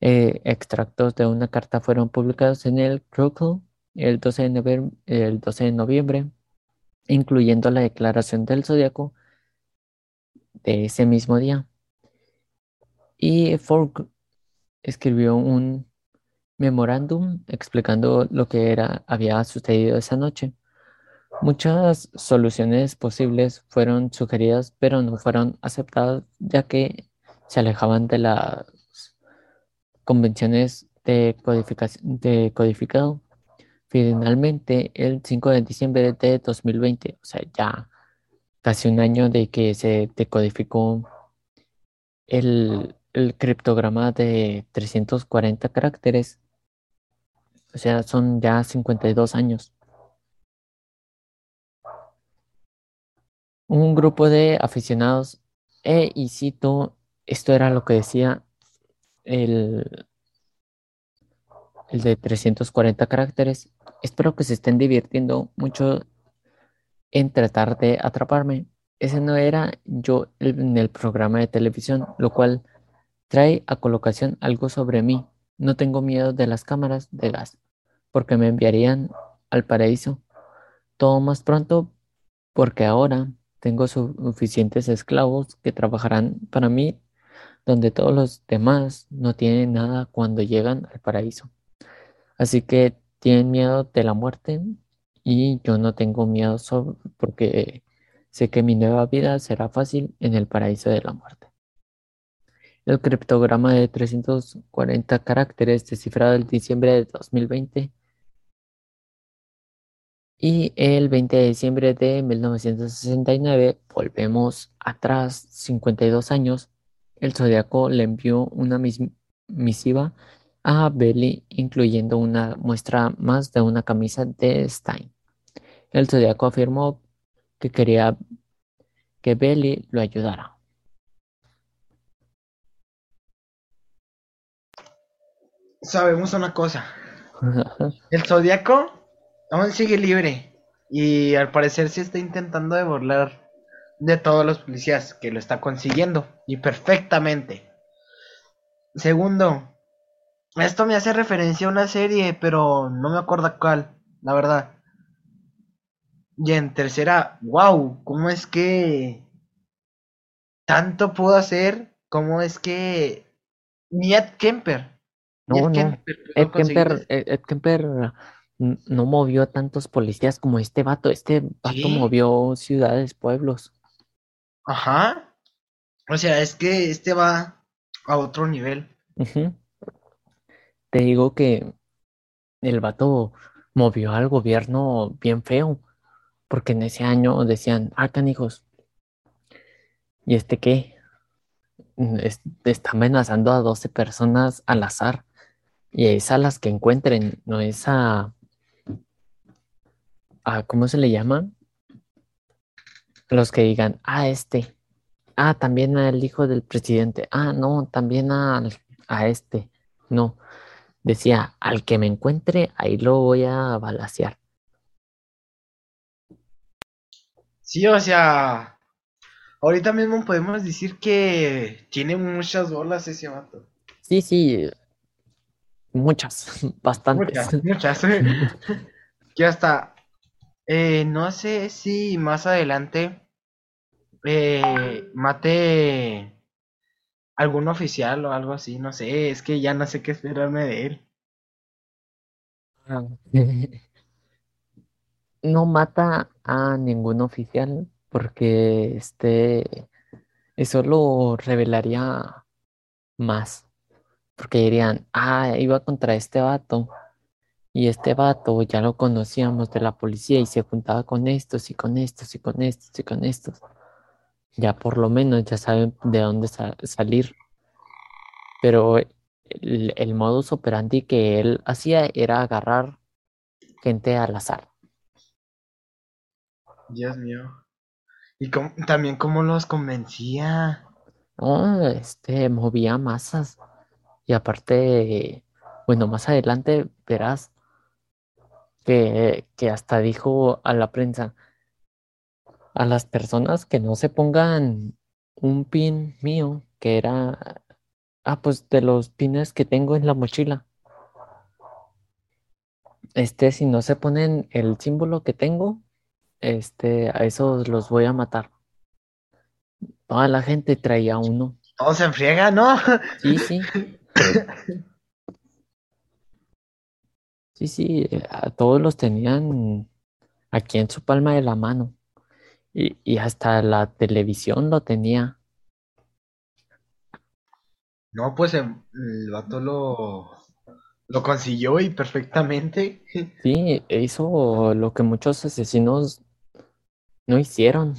Extractos de una carta fueron publicados en el Chronicle el 12 de noviembre, incluyendo la declaración del Zodiaco de ese mismo día. Y Fork escribió un memorándum explicando lo que había sucedido esa noche. Muchas soluciones posibles fueron sugeridas, pero no fueron aceptadas, ya que se alejaban de las convenciones de codificado. Finalmente, el 5 de diciembre de 2020, o sea, ya casi un año de que se decodificó el criptograma de 340 caracteres, o sea, son ya 52 años. Un grupo de aficionados, y cito, esto era lo que decía el de 340 caracteres. Espero que se estén divirtiendo mucho en tratar de atraparme. Ese no era yo en el programa de televisión, lo cual trae a colocación algo sobre mí. No tengo miedo de las cámaras de gas, porque me enviarían al paraíso. Todo más pronto, porque ahora tengo suficientes esclavos que trabajarán para mí, donde todos los demás no tienen nada cuando llegan al paraíso. Así que tienen miedo de la muerte y yo no tengo miedo porque sé que mi nueva vida será fácil en el paraíso de la muerte. El criptograma de 340 caracteres descifrado el diciembre de 2020 y el 20 de diciembre de 1969, volvemos atrás 52 años, el Zodiaco le envió una misiva a Bailey incluyendo una muestra más de una camisa de Stein. El Zodiaco afirmó que quería que Bailey lo ayudara. Sabemos una cosa. El Zodiaco aún sigue libre y al parecer sí está intentando de burlar de todos los policías, que lo está consiguiendo y perfectamente. Segundo, esto me hace referencia a una serie, pero no me acuerdo cuál, la verdad. Y en tercera, wow, ¿cómo es que tanto pudo hacer? ¿Cómo es que ni Ed Kemper? Ed Kemper no movió a tantos policías como este vato. Este vato movió ciudades, pueblos. Ajá. O sea, es que este va a otro nivel. Uh-huh. Te digo que el vato movió al gobierno bien feo, porque en ese año decían, ah, canijos, ¿y este qué? Está amenazando a 12 personas al azar, y es a las que encuentren, no es a ¿cómo se le llama? Los que digan, ah, este, ah, también al hijo del presidente, ah, no, también a este, no. Decía, al que me encuentre, ahí lo voy a balacear. Sí, o sea, ahorita mismo podemos decir que tiene muchas bolas ese vato. Sí, sí, muchas, bastantes. Muchas. Que hasta, no sé si más adelante mate algún oficial o algo así, no sé, es que ya no sé qué esperarme de él. No mata a ningún oficial porque eso lo revelaría más, porque dirían, ah, iba contra este vato y este vato ya lo conocíamos de la policía y se juntaba con estos y con estos y con estos y con estos. Ya por lo menos ya saben de dónde salir. Pero el modus operandi que él hacía era agarrar gente al azar. Dios mío. Y también cómo los convencía. No, movía masas. Y aparte, bueno, más adelante verás que hasta dijo a la prensa, a las personas que no se pongan un pin mío, que era, pues de los pines que tengo en la mochila. Si no se ponen el símbolo que tengo, a esos los voy a matar. Toda la gente traía uno. Todo se enfriega, ¿no? Sí, sí. Sí, a todos los tenían aquí en su palma de la mano. Y hasta la televisión lo tenía. No, pues el vato lo consiguió y perfectamente. Sí, hizo lo que muchos asesinos no hicieron.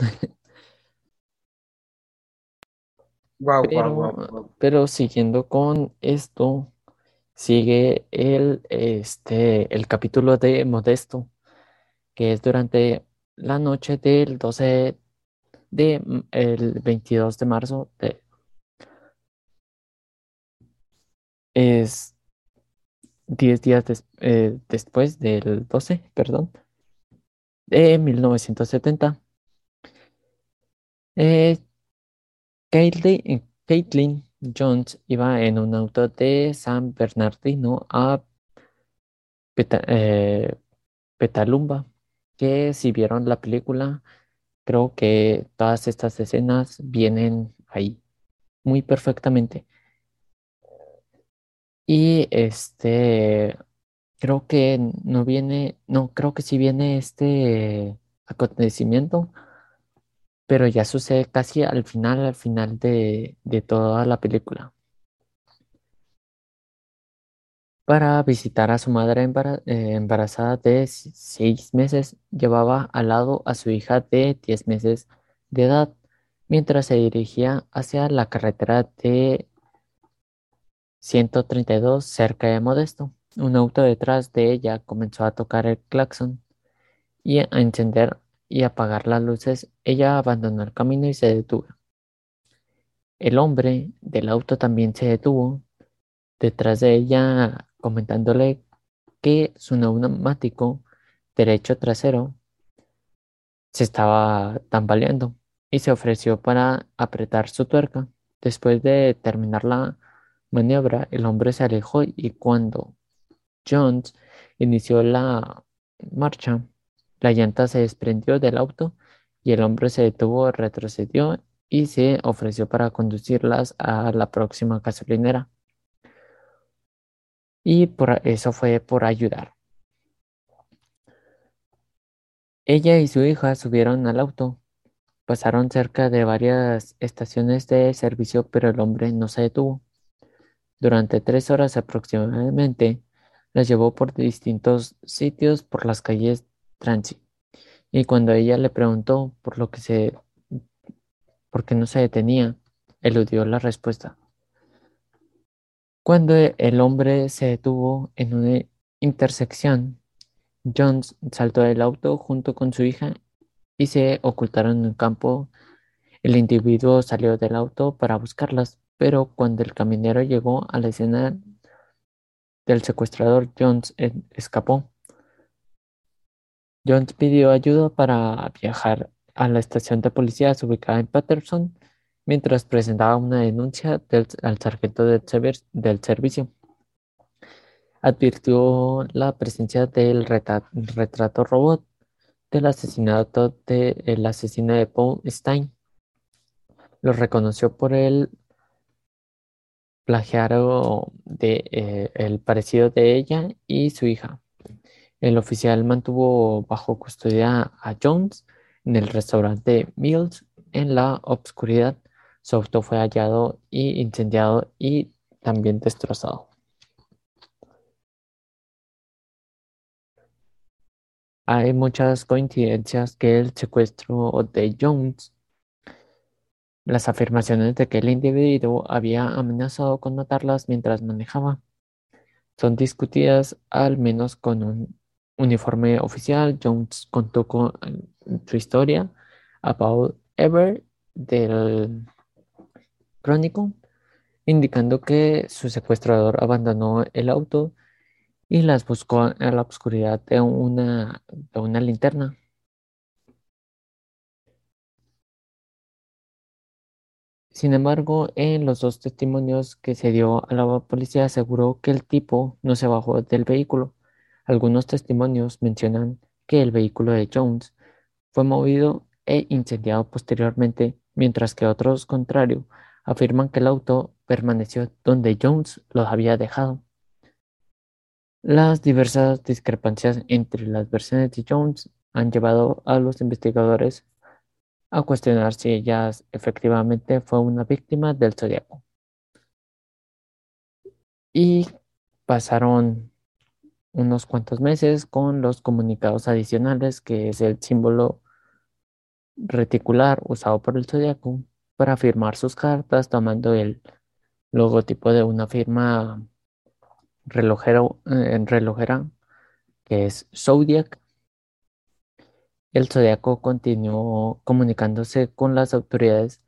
Wow, pero, wow. Pero siguiendo con esto, sigue el capítulo de Modesto, que es durante la noche del 22 de marzo es 10 días después del 12, perdón, de 1970. Caitlin Jones iba en un auto de San Bernardino a Petaluma, que si vieron la película, creo que todas estas escenas vienen ahí muy perfectamente. Y creo que no viene, no, creo que sí viene este acontecimiento, pero ya sucede casi al final de toda la película. Para visitar a su madre embarazada de 6 meses, llevaba al lado a su hija de 10 meses de edad, mientras se dirigía hacia la carretera de 132 cerca de Modesto. Un auto detrás de ella comenzó a tocar el claxon y a encender y apagar las luces. Ella abandonó el camino y se detuvo. El hombre del auto también se detuvo detrás de ella, comentándole que su neumático derecho trasero se estaba tambaleando y se ofreció para apretar su tuerca. Después de terminar la maniobra, el hombre se alejó y cuando Jones inició la marcha, la llanta se desprendió del auto y el hombre se detuvo, retrocedió y se ofreció para conducirlas a la próxima gasolinera. Y por eso fue por ayudar. Ella y su hija subieron al auto, Pasaron cerca de varias estaciones de servicio, pero el hombre no se detuvo. Durante 3 horas aproximadamente, las llevó por distintos sitios por las calles Transi. Y cuando ella le preguntó por qué no se detenía, eludió la respuesta. Cuando el hombre se detuvo en una intersección, Jones saltó del auto junto con su hija y se ocultaron en un campo. El individuo salió del auto para buscarlas, pero cuando el camionero llegó a la escena del secuestrador, Jones escapó. Jones pidió ayuda para viajar a la estación de policía ubicada en Patterson, mientras presentaba una denuncia al sargento del servicio. Advirtió la presencia del retrato robot del asesinato del asesino de Paul Stein. Lo reconoció por el plagiario de el parecido de ella y su hija. El oficial mantuvo bajo custodia a Jones en el restaurante Mills. En la obscuridad, su auto fue hallado y incendiado y también destrozado. Hay muchas coincidencias que el secuestro de Jones, las afirmaciones de que el individuo había amenazado con matarlas mientras manejaba, son discutidas al menos con un uniforme oficial. Jones contó con su historia a Paul Ever del Chronicle, indicando que su secuestrador abandonó el auto y las buscó en la oscuridad de una linterna. Sin embargo, en los 2 testimonios que se dio a la policía, aseguró que el tipo no se bajó del vehículo. Algunos testimonios mencionan que el vehículo de Jones fue movido e incendiado posteriormente, mientras que otros, contrario, afirman que el auto permaneció donde Jones los había dejado. Las diversas discrepancias entre las versiones de Jones han llevado a los investigadores a cuestionar si ella efectivamente fue una víctima del zodiaco. Y pasaron unos cuantos meses con los comunicados adicionales, que es el símbolo reticular usado por el zodiaco para firmar sus cartas, tomando el logotipo de una firma relojera que es Zodiac. El zodiaco continuó comunicándose con las autoridades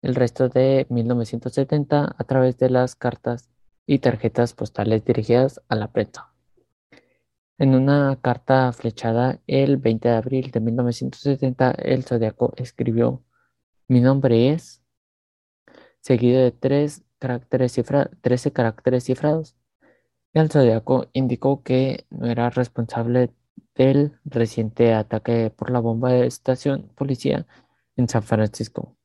el resto de 1970 a través de las cartas y tarjetas postales dirigidas a la prensa. En una carta flechada el 20 de abril de 1970, el zodiaco escribió: "Mi nombre es", seguido de 13 caracteres cifrados. El zodiaco indicó que no era responsable del reciente ataque por la bomba de estación policía en San Francisco,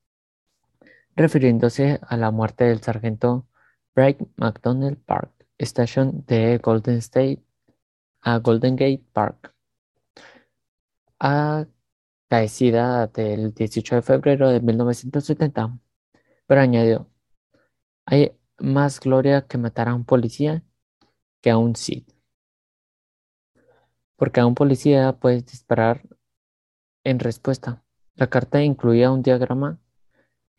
refiriéndose a la muerte del sargento Bright McDonald Park Station de Golden State a Golden Gate Park, acaecida del 18 de febrero de 1970, pero añadió: "Hay más gloria que matar a un policía que a un Cid, porque a un policía puedes disparar en respuesta". La carta incluía un diagrama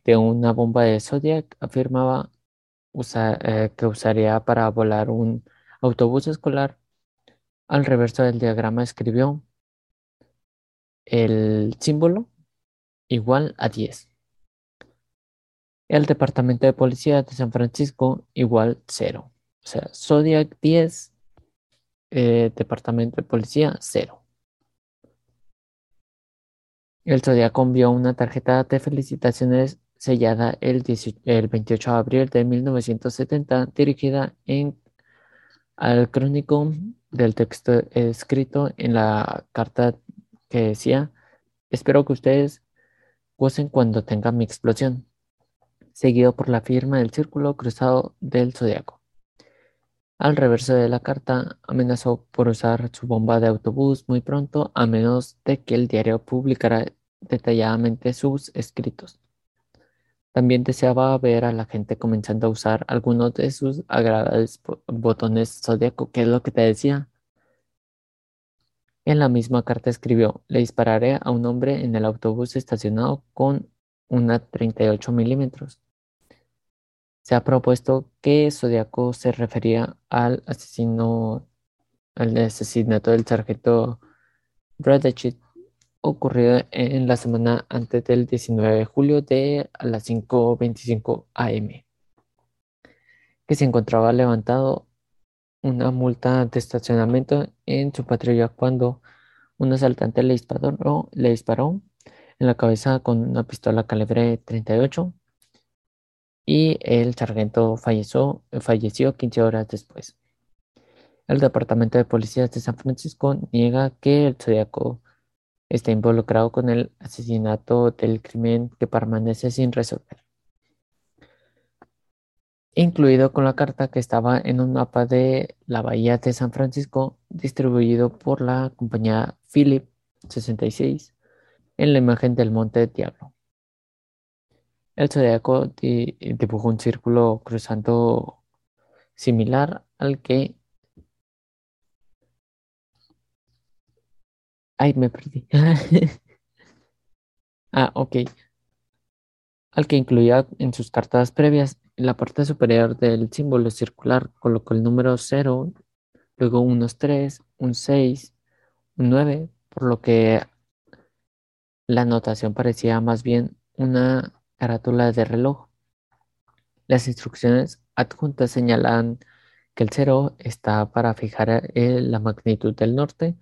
de una bomba de Zodiac, afirmaba que usaría para volar un autobús escolar. Al reverso del diagrama escribió: "El símbolo igual a 10. El departamento de policía de San Francisco igual 0. O sea, Zodiac 10, departamento de policía 0. El zodiaco envió una tarjeta de felicitaciones sellada el 28 de abril de 1970, dirigida al crónico del texto escrito en la carta, que decía: "Espero que ustedes gocen cuando tengan mi explosión", seguido por la firma del círculo cruzado del zodiaco. Al reverso de la carta amenazó por usar su bomba de autobús muy pronto, a menos de que el diario publicara detalladamente sus escritos. También deseaba ver a la gente comenzando a usar algunos de sus agradables botones zodiaco, que es lo que te decía. En la misma carta escribió: le dispararé a un hombre en el autobús estacionado con una 38 milímetros. Se ha propuesto que Zodiaco se refería al asesinato del sargento Bradachit, ocurrido en la semana antes del 19 de julio a las 5:25 a.m., que se encontraba levantado una multa de estacionamiento en su patrulla cuando un asaltante le disparó en la cabeza con una pistola calibre 38. Y el sargento falleció 15 horas después. El Departamento de Policía de San Francisco niega que el Zodiaco está involucrado con el asesinato del crimen que permanece sin resolver, incluido con la carta que estaba en un mapa de la bahía de San Francisco distribuido por la compañía Philip 66 en la imagen del Monte Diablo. El Zodiaco dibujó un círculo cruzando similar al que... Ay, me perdí. Al que incluía en sus cartas previas. En la parte superior del símbolo circular colocó el número 0, luego unos 3, un 6, un 9, por lo que la notación parecía más bien una carátula de reloj. Las instrucciones adjuntas señalan que el 0 está para fijar la magnitud del norte.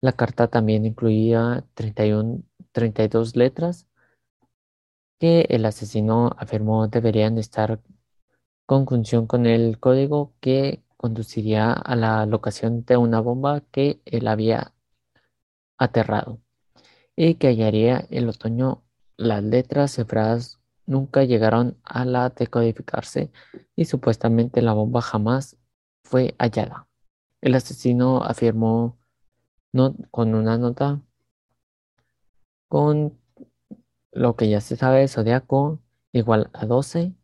La carta también incluía 32 letras que el asesino afirmó deberían estar en conjunción con el código que conduciría a la locación de una bomba que él había aterrado y que hallaría el otoño. Las letras cifradas nunca llegaron a la decodificarse y supuestamente la bomba jamás fue hallada. El asesino afirmó con una nota con lo que ya se sabe: Zodiaco igual a 12,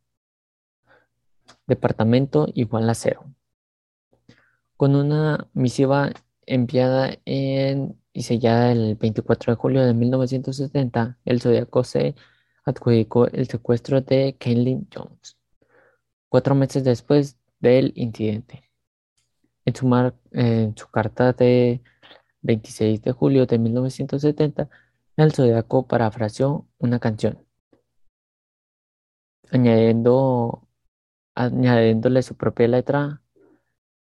Departamento igual a 0. Con una misiva enviada y sellada el 24 de julio de 1970, el Zodiaco se adjudicó el secuestro de Kenley Jones 4 meses después del incidente. En su carta de 26 de julio de 1970, el Zodiaco parafraseó una canción, añadiéndole su propia letra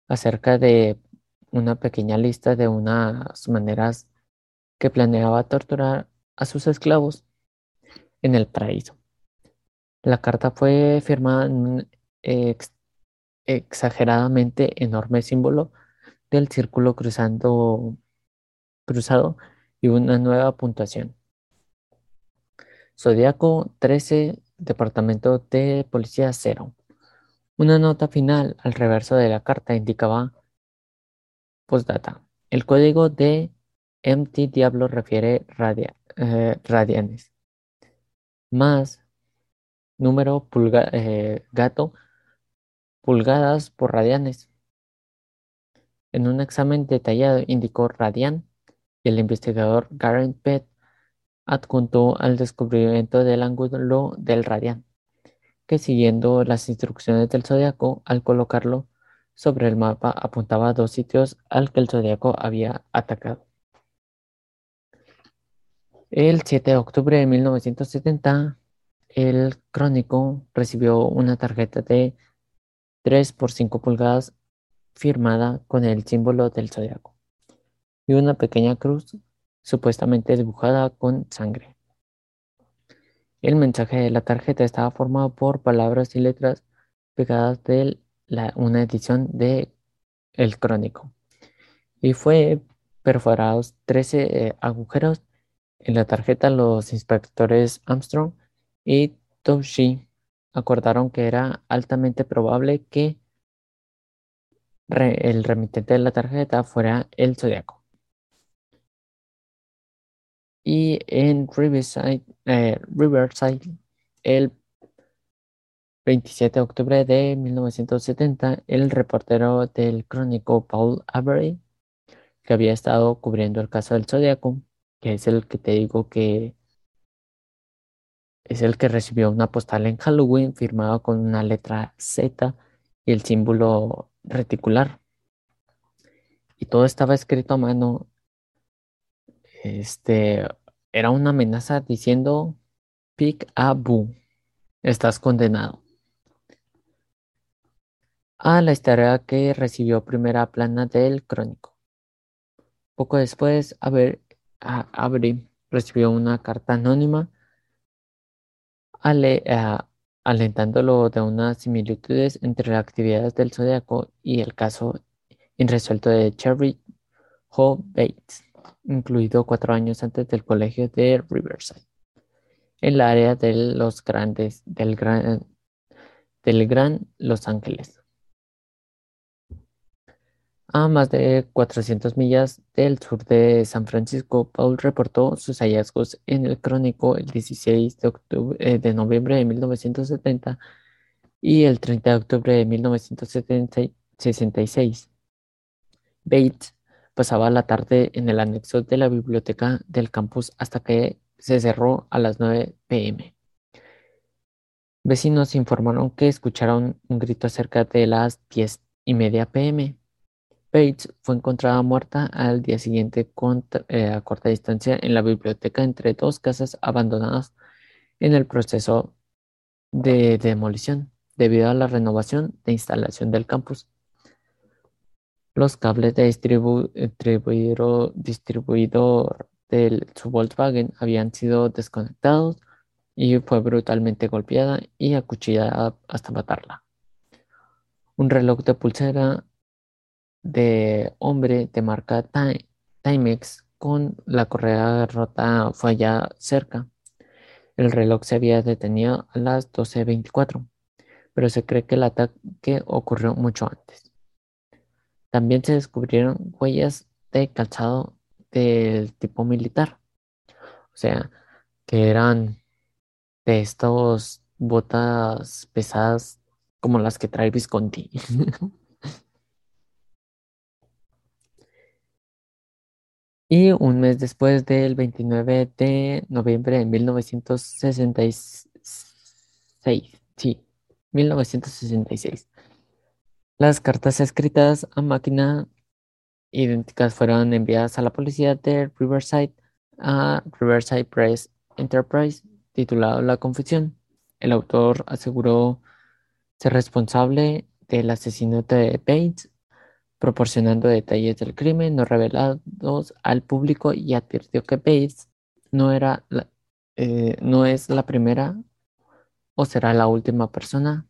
acerca de una pequeña lista de unas maneras que planeaba torturar a sus esclavos en el paraíso. La carta fue firmada en un exageradamente enorme símbolo del círculo cruzado y una nueva puntuación: Zodiaco 13, Departamento de Policía 0. Una nota final al reverso de la carta indicaba: postdata, el código de MT Diablo refiere radianes, más número pulgadas por radianes. En un examen detallado indicó radian, y el investigador Garrett adjuntó al descubrimiento del ángulo del radian, que siguiendo las instrucciones del Zodiaco al colocarlo sobre el mapa apuntaba a 2 sitios al que el Zodiaco había atacado. El 7 de octubre de 1970, el crónico recibió una tarjeta de 3x5 pulgadas firmada con el símbolo del Zodiaco y una pequeña cruz supuestamente dibujada con sangre. El mensaje de la tarjeta estaba formado por palabras y letras pegadas del una edición de El Crónico, y fue perforados 13 agujeros. En la tarjeta, los inspectores Armstrong y Toschi acordaron que era altamente probable que el remitente de la tarjeta fuera el Zodiaco. y en Riverside el 27 de octubre de 1970, el reportero del crónico Paul Avery, que había estado cubriendo el caso del Zodíaco, que es el que te digo que es el que recibió una postal en Halloween firmada con una letra Z y el símbolo reticular. Y todo estaba escrito a mano. Era una amenaza diciendo: "Pick a boo, estás condenado". A la historia que recibió primera plana del crónico. Poco después, Avery recibió una carta anónima alentándolo de unas similitudes entre las actividades del Zodiaco y el caso irresuelto de Cherry Ho Bates, incluido 4 años antes del colegio de Riverside, en la área de los grandes del gran Los Ángeles, a más de 400 millas del sur de San Francisco. Paul reportó sus hallazgos en el crónico el 16 de noviembre de 1970 y el 30 de octubre de 1966. Bates pasaba la tarde en el anexo de la biblioteca del campus hasta que se cerró a las 9 p.m. Vecinos informaron que escucharon un grito cerca de las 10:30 p.m. Bates fue encontrada muerta al día siguiente a corta distancia en la biblioteca entre 2 casas abandonadas en el proceso de demolición debido a la renovación de instalación del campus. Los cables de distribuidor de su Volkswagen habían sido desconectados y fue brutalmente golpeada y acuchillada hasta matarla. Un reloj de pulsera de hombre de marca Timex con la correa rota fue allá cerca. El reloj se había detenido a las 12:24, pero se cree que el ataque ocurrió mucho antes. También se descubrieron huellas de calzado del tipo militar, o sea, que eran de estas botas pesadas como las que trae Visconti. Y un mes después, del 29 de noviembre de 1966, las cartas escritas a máquina idénticas fueron enviadas a la policía de Riverside, a Riverside Press Enterprise, titulado La Confesión. El autor aseguró ser responsable del asesinato de Bates, proporcionando detalles del crimen no revelados al público, y advirtió que Bates no es la primera o será la última persona.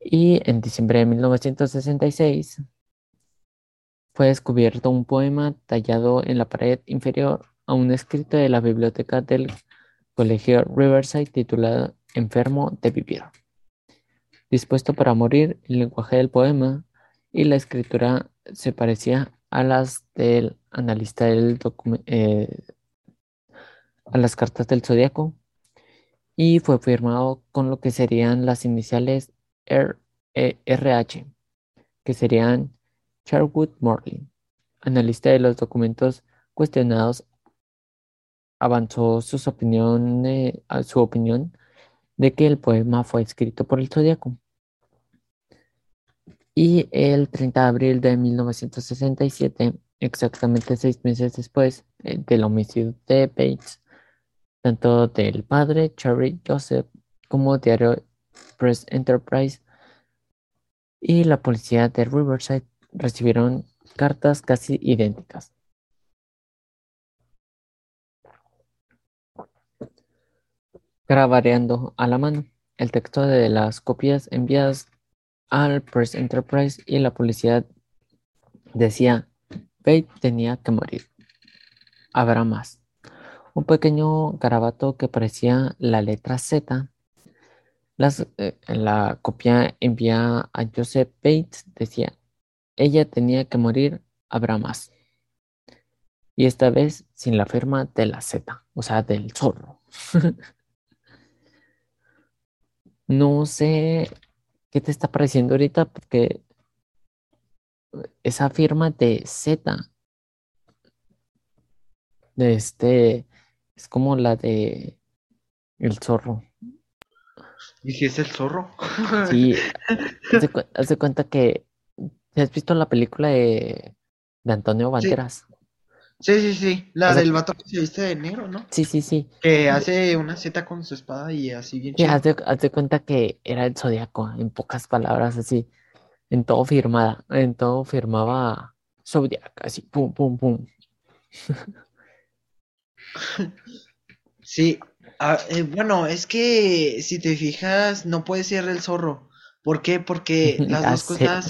Y en diciembre de 1966 fue descubierto un poema tallado en la pared inferior a un escrito de la biblioteca del colegio Riverside, titulado Enfermo de Vivir. Dispuesto para morir, el lenguaje del poema y la escritura se parecía a las del analista a las cartas del Zodíaco, y fue firmado con lo que serían las iniciales RH, que serían Sherwood Morley. Analista de los documentos cuestionados, avanzó su opinión de que el poema fue escrito por el Zodíaco. Y el 30 de abril de 1967, exactamente 6 meses después del homicidio de Bates, tanto del padre Cherry Joseph como Diario Press Enterprise y la policía de Riverside recibieron cartas casi idénticas. Grabando a la mano el texto de las copias enviadas al Press Enterprise y la policía, decía: Bates tenía que morir. Habrá más. Un pequeño garabato que parecía la letra Z. La copia enviada a Joseph Bates decía: Ella tenía que morir. Habrá más. y esta vez sin la firma de la Z, o sea, del zorro. No sé qué te está pareciendo ahorita, porque esa firma de Z es como la de el zorro. ¿Y si es el zorro? Sí, haz de cuenta que... ¿Has visto la película de Antonio Banderas? Sí, sí, sí, sí. La del vato que se viste de negro, ¿no? Sí, sí, sí. Que hace una Z con su espada y así bien chido. Sí, haz de cuenta que era el Zodiaco, en pocas palabras, así. En todo firmada, en todo firmaba Zodiac, así, pum, pum, pum. Sí. Bueno, es que si te fijas, no puede ser el zorro. ¿Por qué? Porque las dos cosas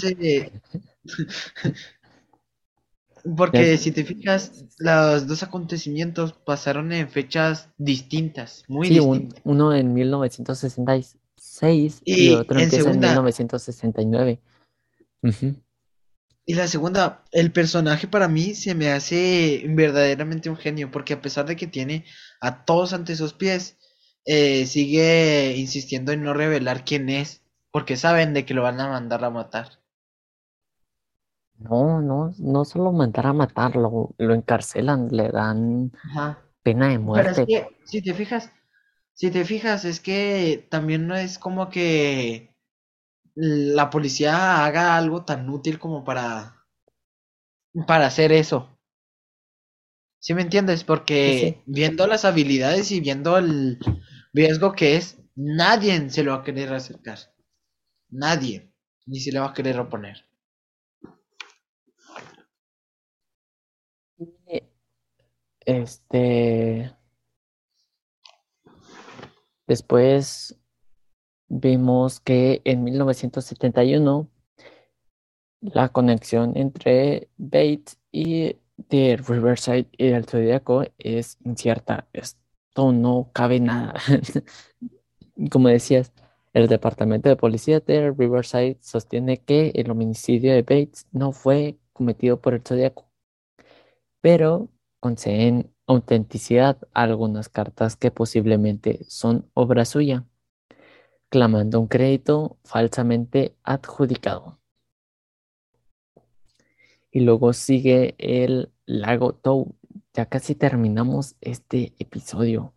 porque si te fijas, los dos acontecimientos pasaron en fechas distintas, muy distintas. Uno en 1966 y otro en 1969. Uh-huh. Y la segunda, el personaje para mí se me hace verdaderamente un genio, porque a pesar de que tiene a todos ante sus pies, sigue insistiendo en no revelar quién es, porque saben de que lo van a mandar a matar. No solo mandar a matar, lo encarcelan, le dan pena de muerte. Pero es que, si te fijas, es que también no es como que la policía haga algo tan útil como para hacer eso. ¿Sí me entiendes? Porque viendo las habilidades y viendo el riesgo que es, nadie se lo va a querer acercar. Nadie. Ni se le va a querer oponer. Después vimos que en 1971 la conexión entre Bates y The Riverside y el Zodiaco es incierta. Esto no cabe nada. Como decías, el Departamento de Policía de Riverside sostiene que el homicidio de Bates no fue cometido por el Zodiaco, pero conceden autenticidad a algunas cartas que posiblemente son obra suya, clamando un crédito falsamente adjudicado. Y luego sigue el Lago Tow. Ya casi terminamos este episodio.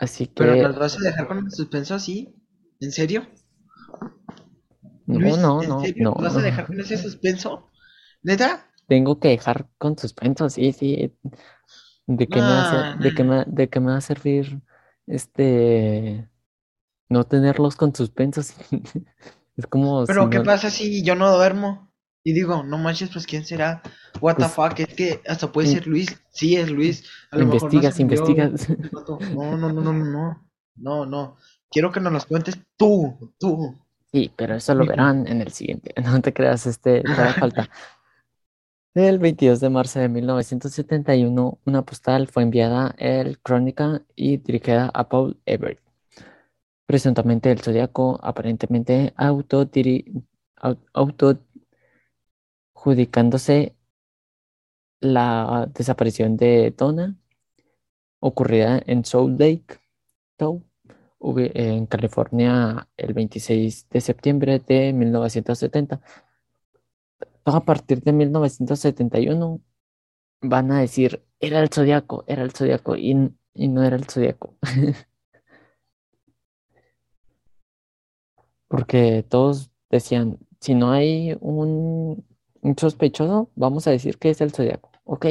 Así que... ¿Pero nos vas a dejar con el suspenso así? ¿En serio? No, Luis, ¿en serio? ¿Vas a dejar con ese suspenso? ¿Neta? Tengo que dejar con suspenso, sí. ¿De qué me va a servir no tenerlos con suspenso? Es como... Pero, ¿qué pasa si yo no duermo? Y digo, no manches, pues, ¿quién será? What the fuck, es que hasta puede ser Luis. Sí, es Luis. A lo mejor investigas. No. Quiero que nos los cuentes tú. Sí, pero eso lo verán en el siguiente. No te creas, te falta. El 22 de marzo de 1971, una postal fue enviada al Crónica y dirigida a Paul Everett. Presuntamente el Zodiaco, aparentemente adjudicándose la desaparición de Donna, ocurrida en Salt Lake, en California, el 26 de septiembre de 1970. A partir de 1971 van a decir, era el Zodiaco, y no era el Zodiaco. Porque todos decían, si no hay un sospechoso, vamos a decir que es el Zodiaco, ¿ok?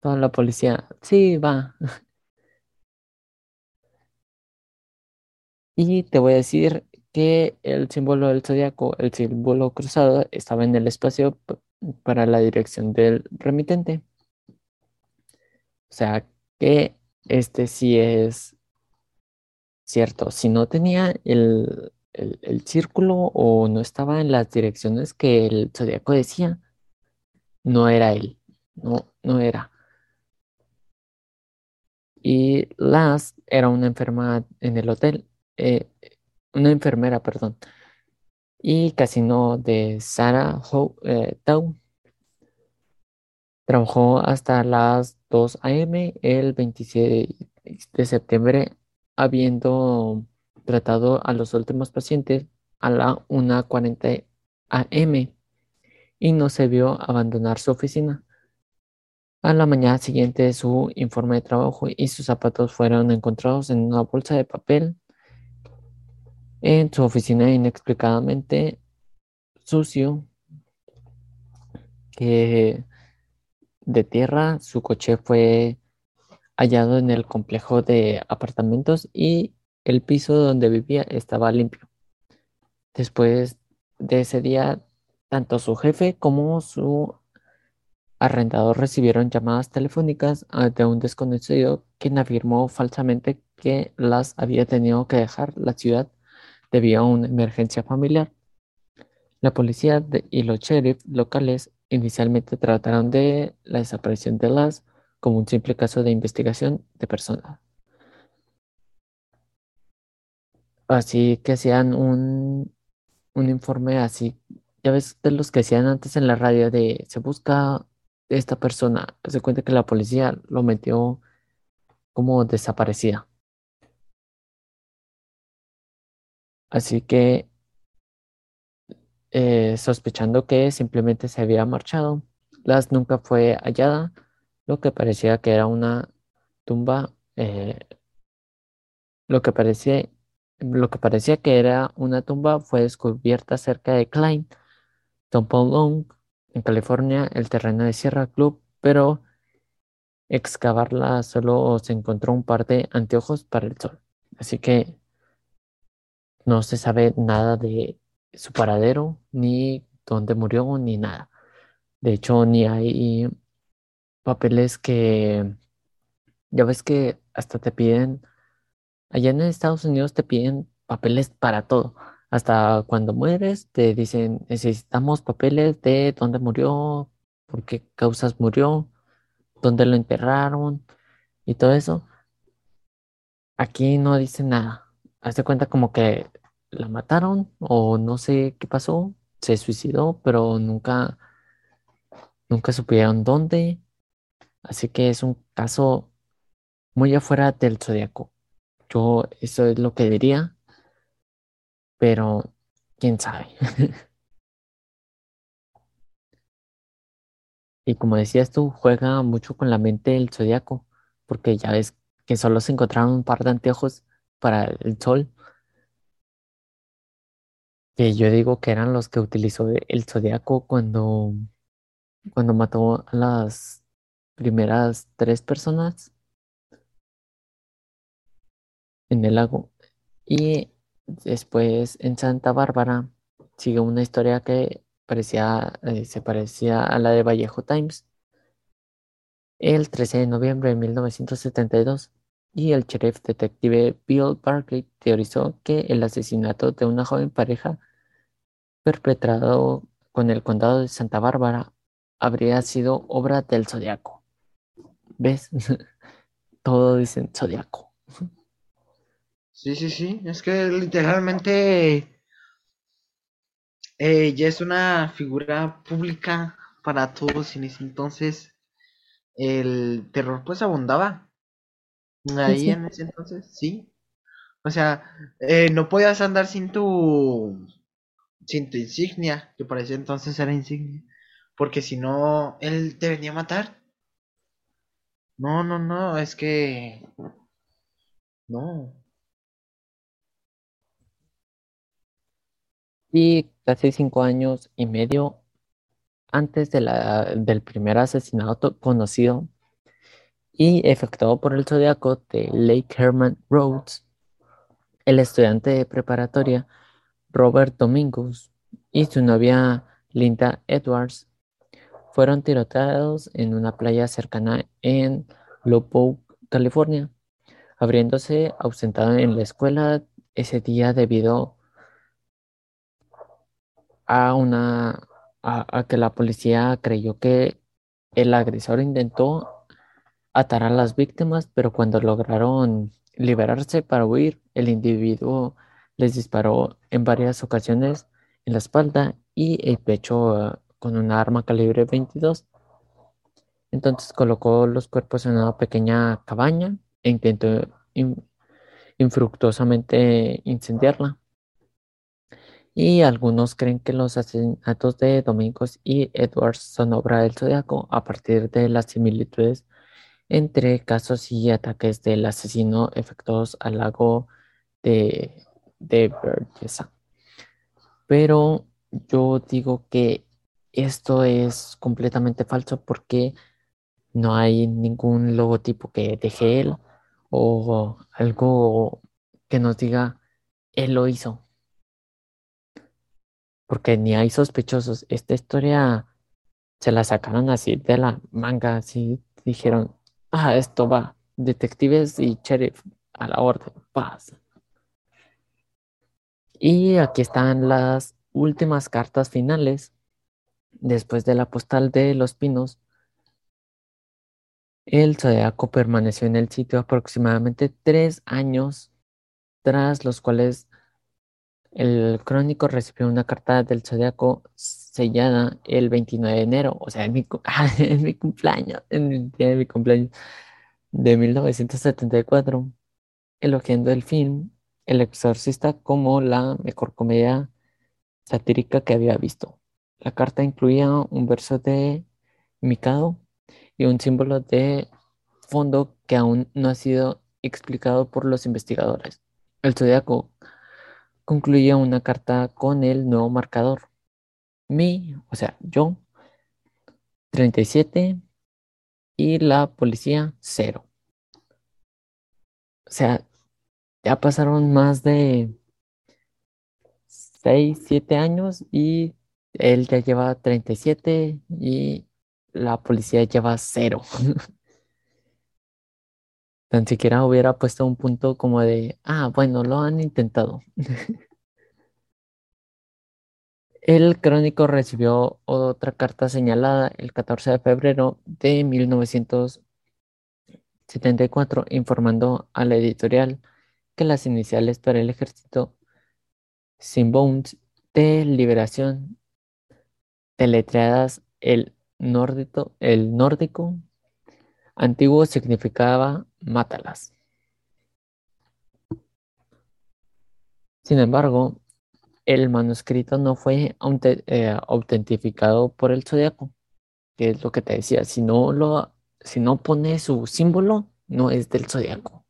Toda la policía, sí, va. Y te voy a decir que el símbolo del Zodiaco, el símbolo cruzado, estaba en el espacio para la dirección del remitente. O sea que sí es cierto. Si no tenía el círculo o no estaba en las direcciones que el Zodiaco decía, no era él. No era. Y Lass era una enferma en el hotel. Una enfermera, perdón, y Casino de Saratoga. Trabajó hasta las 2 a.m. el 26 de septiembre, habiendo tratado a los últimos pacientes a la 1:40 a.m. y no se vio abandonar su oficina. A la mañana siguiente, su informe de trabajo y sus zapatos fueron encontrados en una bolsa de papel en su oficina, inexplicablemente sucio, que de tierra. Su coche fue hallado en el complejo de apartamentos y el piso donde vivía estaba limpio. Después de ese día, tanto su jefe como su arrendador recibieron llamadas telefónicas de un desconocido, quien afirmó falsamente que las había tenido que dejar la ciudad debido a una emergencia familiar. La policía y los sheriffs locales inicialmente trataron de la desaparición de las como un simple caso de investigación de personas. Así que hacían un informe así, ya ves, de los que hacían antes en la radio de se busca esta persona. Se cuenta que la policía lo metió como desaparecida. Así que sospechando que simplemente se había marchado, Las nunca fue hallada, lo que parecía que era una tumba, lo que parecía que era una tumba fue descubierta cerca de Klein, Tompolong, en California, el terreno de Sierra Club, pero excavarla solo se encontró un par de anteojos para el sol. Así que no se sabe nada de su paradero, ni dónde murió, ni nada. De hecho, ni hay papeles que... Ya ves que hasta te piden... Allá en Estados Unidos te piden papeles para todo. Hasta cuando mueres te dicen, necesitamos papeles de dónde murió, por qué causas murió, dónde lo enterraron y todo eso. Aquí no dicen nada. Hazte cuenta como que la mataron o no sé qué pasó, se suicidó, pero nunca supieron dónde. Así que es un caso muy afuera del zodiaco. Yo eso es lo que diría, pero quién sabe. Y como decías tú, juega mucho con la mente del zodiaco, porque ya ves que solo se encontraron un par de anteojos para el sol, que yo digo que eran los que utilizó el zodiaco cuando mató a las primeras 3 personas en el lago. Y después en Santa Bárbara sigue una historia que se parecía a la de Vallejo Times. El 13 de noviembre de 1972, y el sheriff detective Bill Barkley teorizó que el asesinato de una joven pareja perpetrado con el condado de Santa Bárbara habría sido obra del zodiaco. ¿Ves? Todo dicen zodiaco. Sí, es que literalmente ya es una figura pública para todos, y en ese entonces el terror pues abundaba ahí. Sí. En ese entonces, sí, o sea, no podías andar sin tu insignia, que para ese entonces era insignia, porque si no, él te venía a matar. No, es que no. Y casi 5 años y medio antes del primer asesinato conocido y efectuado por el zodiaco de Lake Herman Road, el estudiante de preparatoria Robert Domingos y su novia Linda Edwards fueron tiroteados en una playa cercana en Lubbock, California, habiéndose ausentado en la escuela ese día debido a que la policía creyó que el agresor intentó atar a las víctimas, pero cuando lograron liberarse para huir, el individuo les disparó en varias ocasiones en la espalda y el pecho con una arma calibre 22. Entonces colocó los cuerpos en una pequeña cabaña e intentó infructuosamente incendiarla. Y algunos creen que los asesinatos de Domingos y Edwards son obra del Zodiaco a partir de las similitudes entre casos y ataques del asesino efectuados al lago de Berryessa. Pero yo digo que esto es completamente falso porque no hay ningún logotipo que deje él o algo que nos diga él lo hizo. Porque ni hay sospechosos. Esta historia se la sacaron así de la manga, así dijeron, esto va, detectives y sheriff a la orden, paz. Y aquí están las últimas cartas finales después de la postal de Los Pinos. El Zodiaco permaneció en el sitio aproximadamente 3 años, tras los cuales el crónico recibió una carta del Zodiaco sellada el 29 de enero, o sea, en mi cumpleaños, en el día de mi cumpleaños de 1974, elogiando el film El Exorcista como la mejor comedia satírica que había visto. La carta incluía un verso de Mikado y un símbolo de fondo que aún no ha sido explicado por los investigadores. El Zodiaco concluía una carta con el nuevo marcador. Yo, 37 y la policía 0. O sea, ya pasaron más de 6, 7 años y él ya lleva 37 y la policía lleva 0. Tan siquiera hubiera puesto un punto como de, lo han intentado. El crónico recibió otra carta señalada el 14 de febrero de 1974, informando a la editorial que las iniciales para el ejército Sin Bones de Liberación, deletreadas el nórdico antiguo, significaba mátalas. Sin embargo, el manuscrito no fue autentificado por el Zodiaco, que es lo que te decía, si no pone su símbolo, no es del Zodiaco.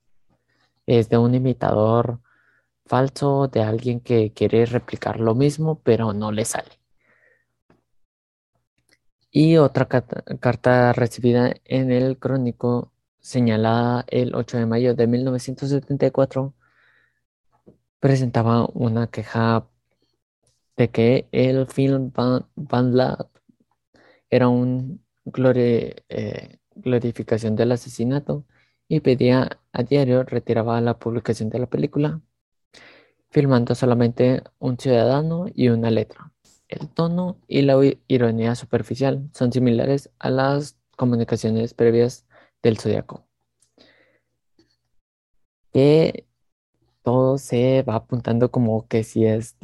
Es de un imitador falso, de alguien que quiere replicar lo mismo, pero no le sale. Y otra carta recibida en el crónico, señalada el 8 de mayo de 1974, presentaba una queja de que el film Van Lab era una glorificación del asesinato y pedía a diario retiraba la publicación de la película, filmando solamente un ciudadano y una letra. El tono y la ironía superficial son similares a las comunicaciones previas del Zodiaco. Que todo se va apuntando como que si es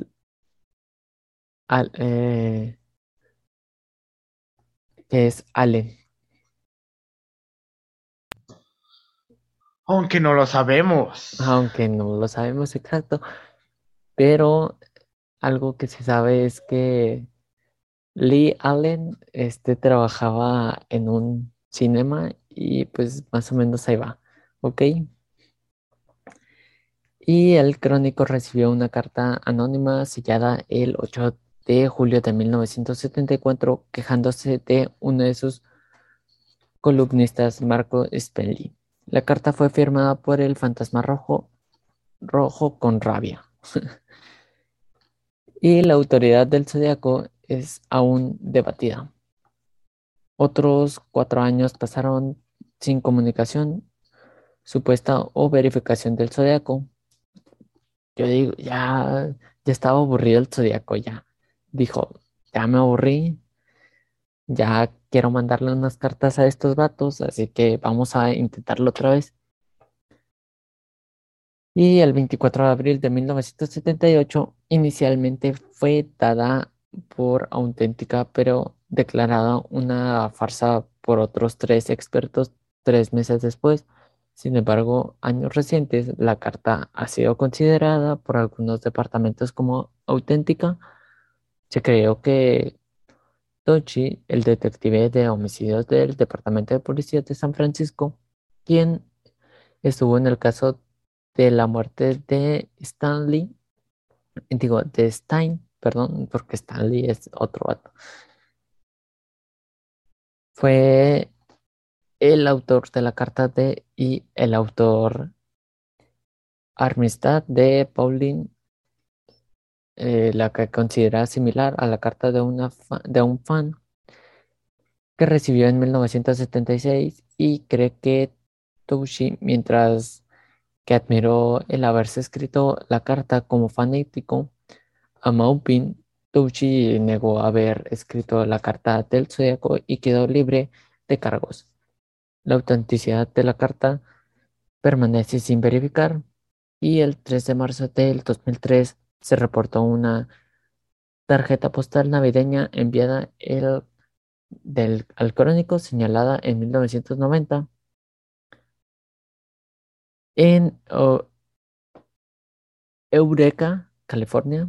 que es Allen. Aunque no lo sabemos. Aunque no lo sabemos, exacto. Pero algo que se sabe es que Lee Allen trabajaba en un cinema y pues más o menos ahí va, ¿ok? Y el crónico recibió una carta anónima sellada el 8 de julio de 1974 quejándose de uno de sus columnistas, Marco Spenley. La carta fue firmada por el fantasma rojo con rabia. Y la autoridad del Zodiaco es aún debatida. Otros 4 años pasaron sin comunicación, supuesta o verificación del Zodiaco. Yo digo, ya estaba aburrido el Zodiaco, ya. Dijo, ya me aburrí, ya quiero mandarle unas cartas a estos vatos, así que vamos a intentarlo otra vez. y el 24 de abril de 1978 inicialmente fue dada por auténtica, pero declarada una farsa por otros tres expertos 3 meses después. Sin embargo, años recientes, la carta ha sido considerada por algunos departamentos como auténtica. Se creyó que Toschi, el detective de homicidios del Departamento de Policía de San Francisco, quien estuvo en el caso de la muerte de Stein, porque Stanley es otro vato, fue el autor de la carta y el autor Amistad de Pauline, la que considera similar a la carta de un fan que recibió en 1976, y cree que Toschi, mientras que admiró el haberse escrito la carta como fanático a Maupin, Toschi negó haber escrito la carta del zodiaco y quedó libre de cargos. La autenticidad de la carta permanece sin verificar, y el 3 de marzo del 2003 se reportó una tarjeta postal navideña enviada al crónico señalada en 1990 en Eureka, California.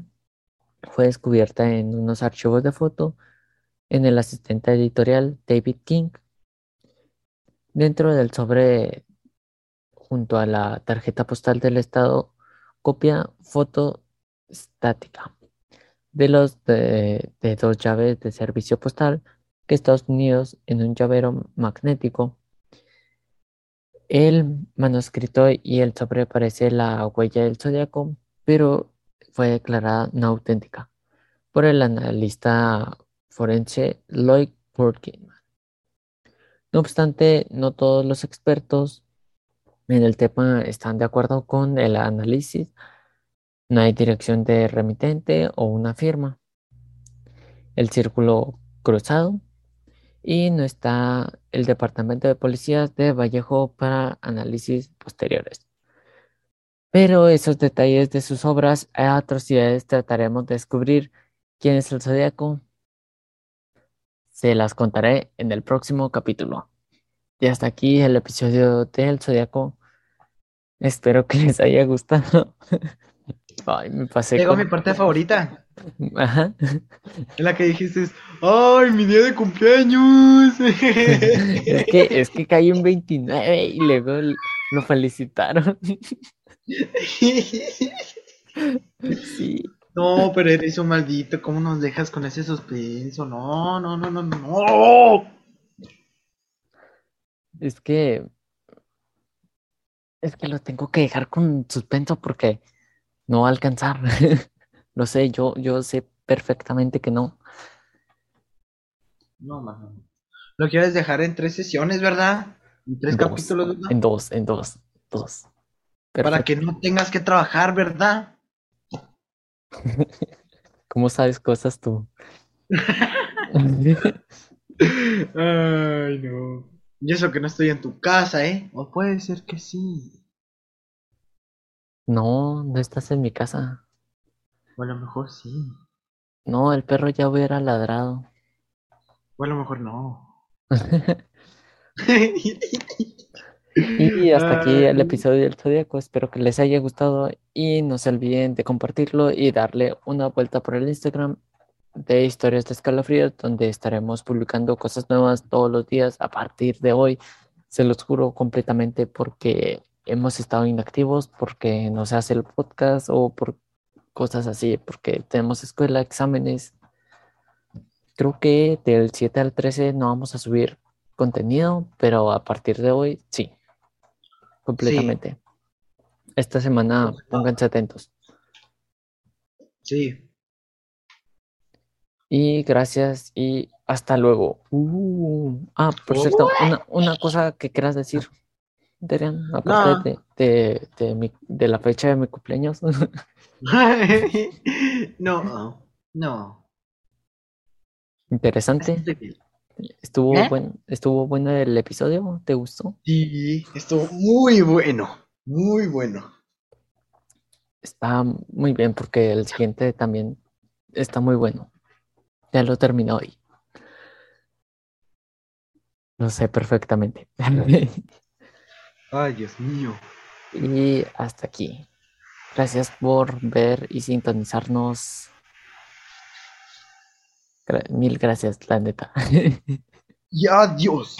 Fue descubierta en unos archivos de foto en el asistente editorial David King. Dentro del sobre, junto a la tarjeta postal del estado, copia fotostática de los de 2 llaves de servicio postal que Estados Unidos en un llavero magnético. El manuscrito y el sobre aparece la huella del zodiaco, pero fue declarada no auténtica por el analista forense Lloyd Portman. No obstante, no todos los expertos en el tema están de acuerdo con el análisis. No hay dirección de remitente o una firma, el círculo cruzado, y no está el Departamento de Policías de Vallejo para análisis posteriores. Pero esos detalles de sus obras y atrocidades trataremos de descubrir quién es el zodiaco. Se las contaré en el próximo capítulo. Y hasta aquí el episodio del zodiaco. Espero que les haya gustado. Ay, me pasé. Llegó mi parte favorita. Ajá. En la que dijiste, ¡ay, mi día de cumpleaños! Es que caí un 29 y luego lo felicitaron. Sí. No, pero eres un maldito, ¿cómo nos dejas con ese suspenso? No. Es que lo tengo que dejar con suspenso porque no va a alcanzar. Lo sé, yo sé perfectamente que no. No, mano. Lo quieres dejar en 3 sesiones, ¿verdad? En 3 capítulos, ¿verdad? En dos. Perfecto. Para que no tengas que trabajar, ¿verdad? ¿Cómo sabes cosas tú? Ay, no. Y eso que no estoy en tu casa, ¿eh? O puede ser que sí. No estás en mi casa. O a lo mejor sí. No, el perro ya hubiera ladrado. O a lo mejor no. Y hasta aquí el episodio del zodiaco. Espero que les haya gustado y no se olviden de compartirlo y darle una vuelta por el Instagram de Historias de Escalofríos, donde estaremos publicando cosas nuevas todos los días a partir de hoy. Se los juro completamente, porque hemos estado inactivos, porque no se hace el podcast o por cosas así, porque tenemos escuela, exámenes. Creo que del 7 al 13 no vamos a subir contenido, pero a partir de hoy sí. Completamente. Sí. Esta semana pónganse atentos. Sí. Y gracias y hasta luego. Por cierto, una cosa que quieras decir, Terian, aparte de la fecha de mi cumpleaños. No. Interesante. ¿Estuvo bueno el episodio? ¿Te gustó? Sí, estuvo muy bueno. está muy bien porque el siguiente también está muy bueno. Ya lo terminé hoy. Lo sé perfectamente. Ay, Dios mío. Y hasta aquí. Gracias por ver y sintonizarnos. Mil gracias, la neta. Y adiós.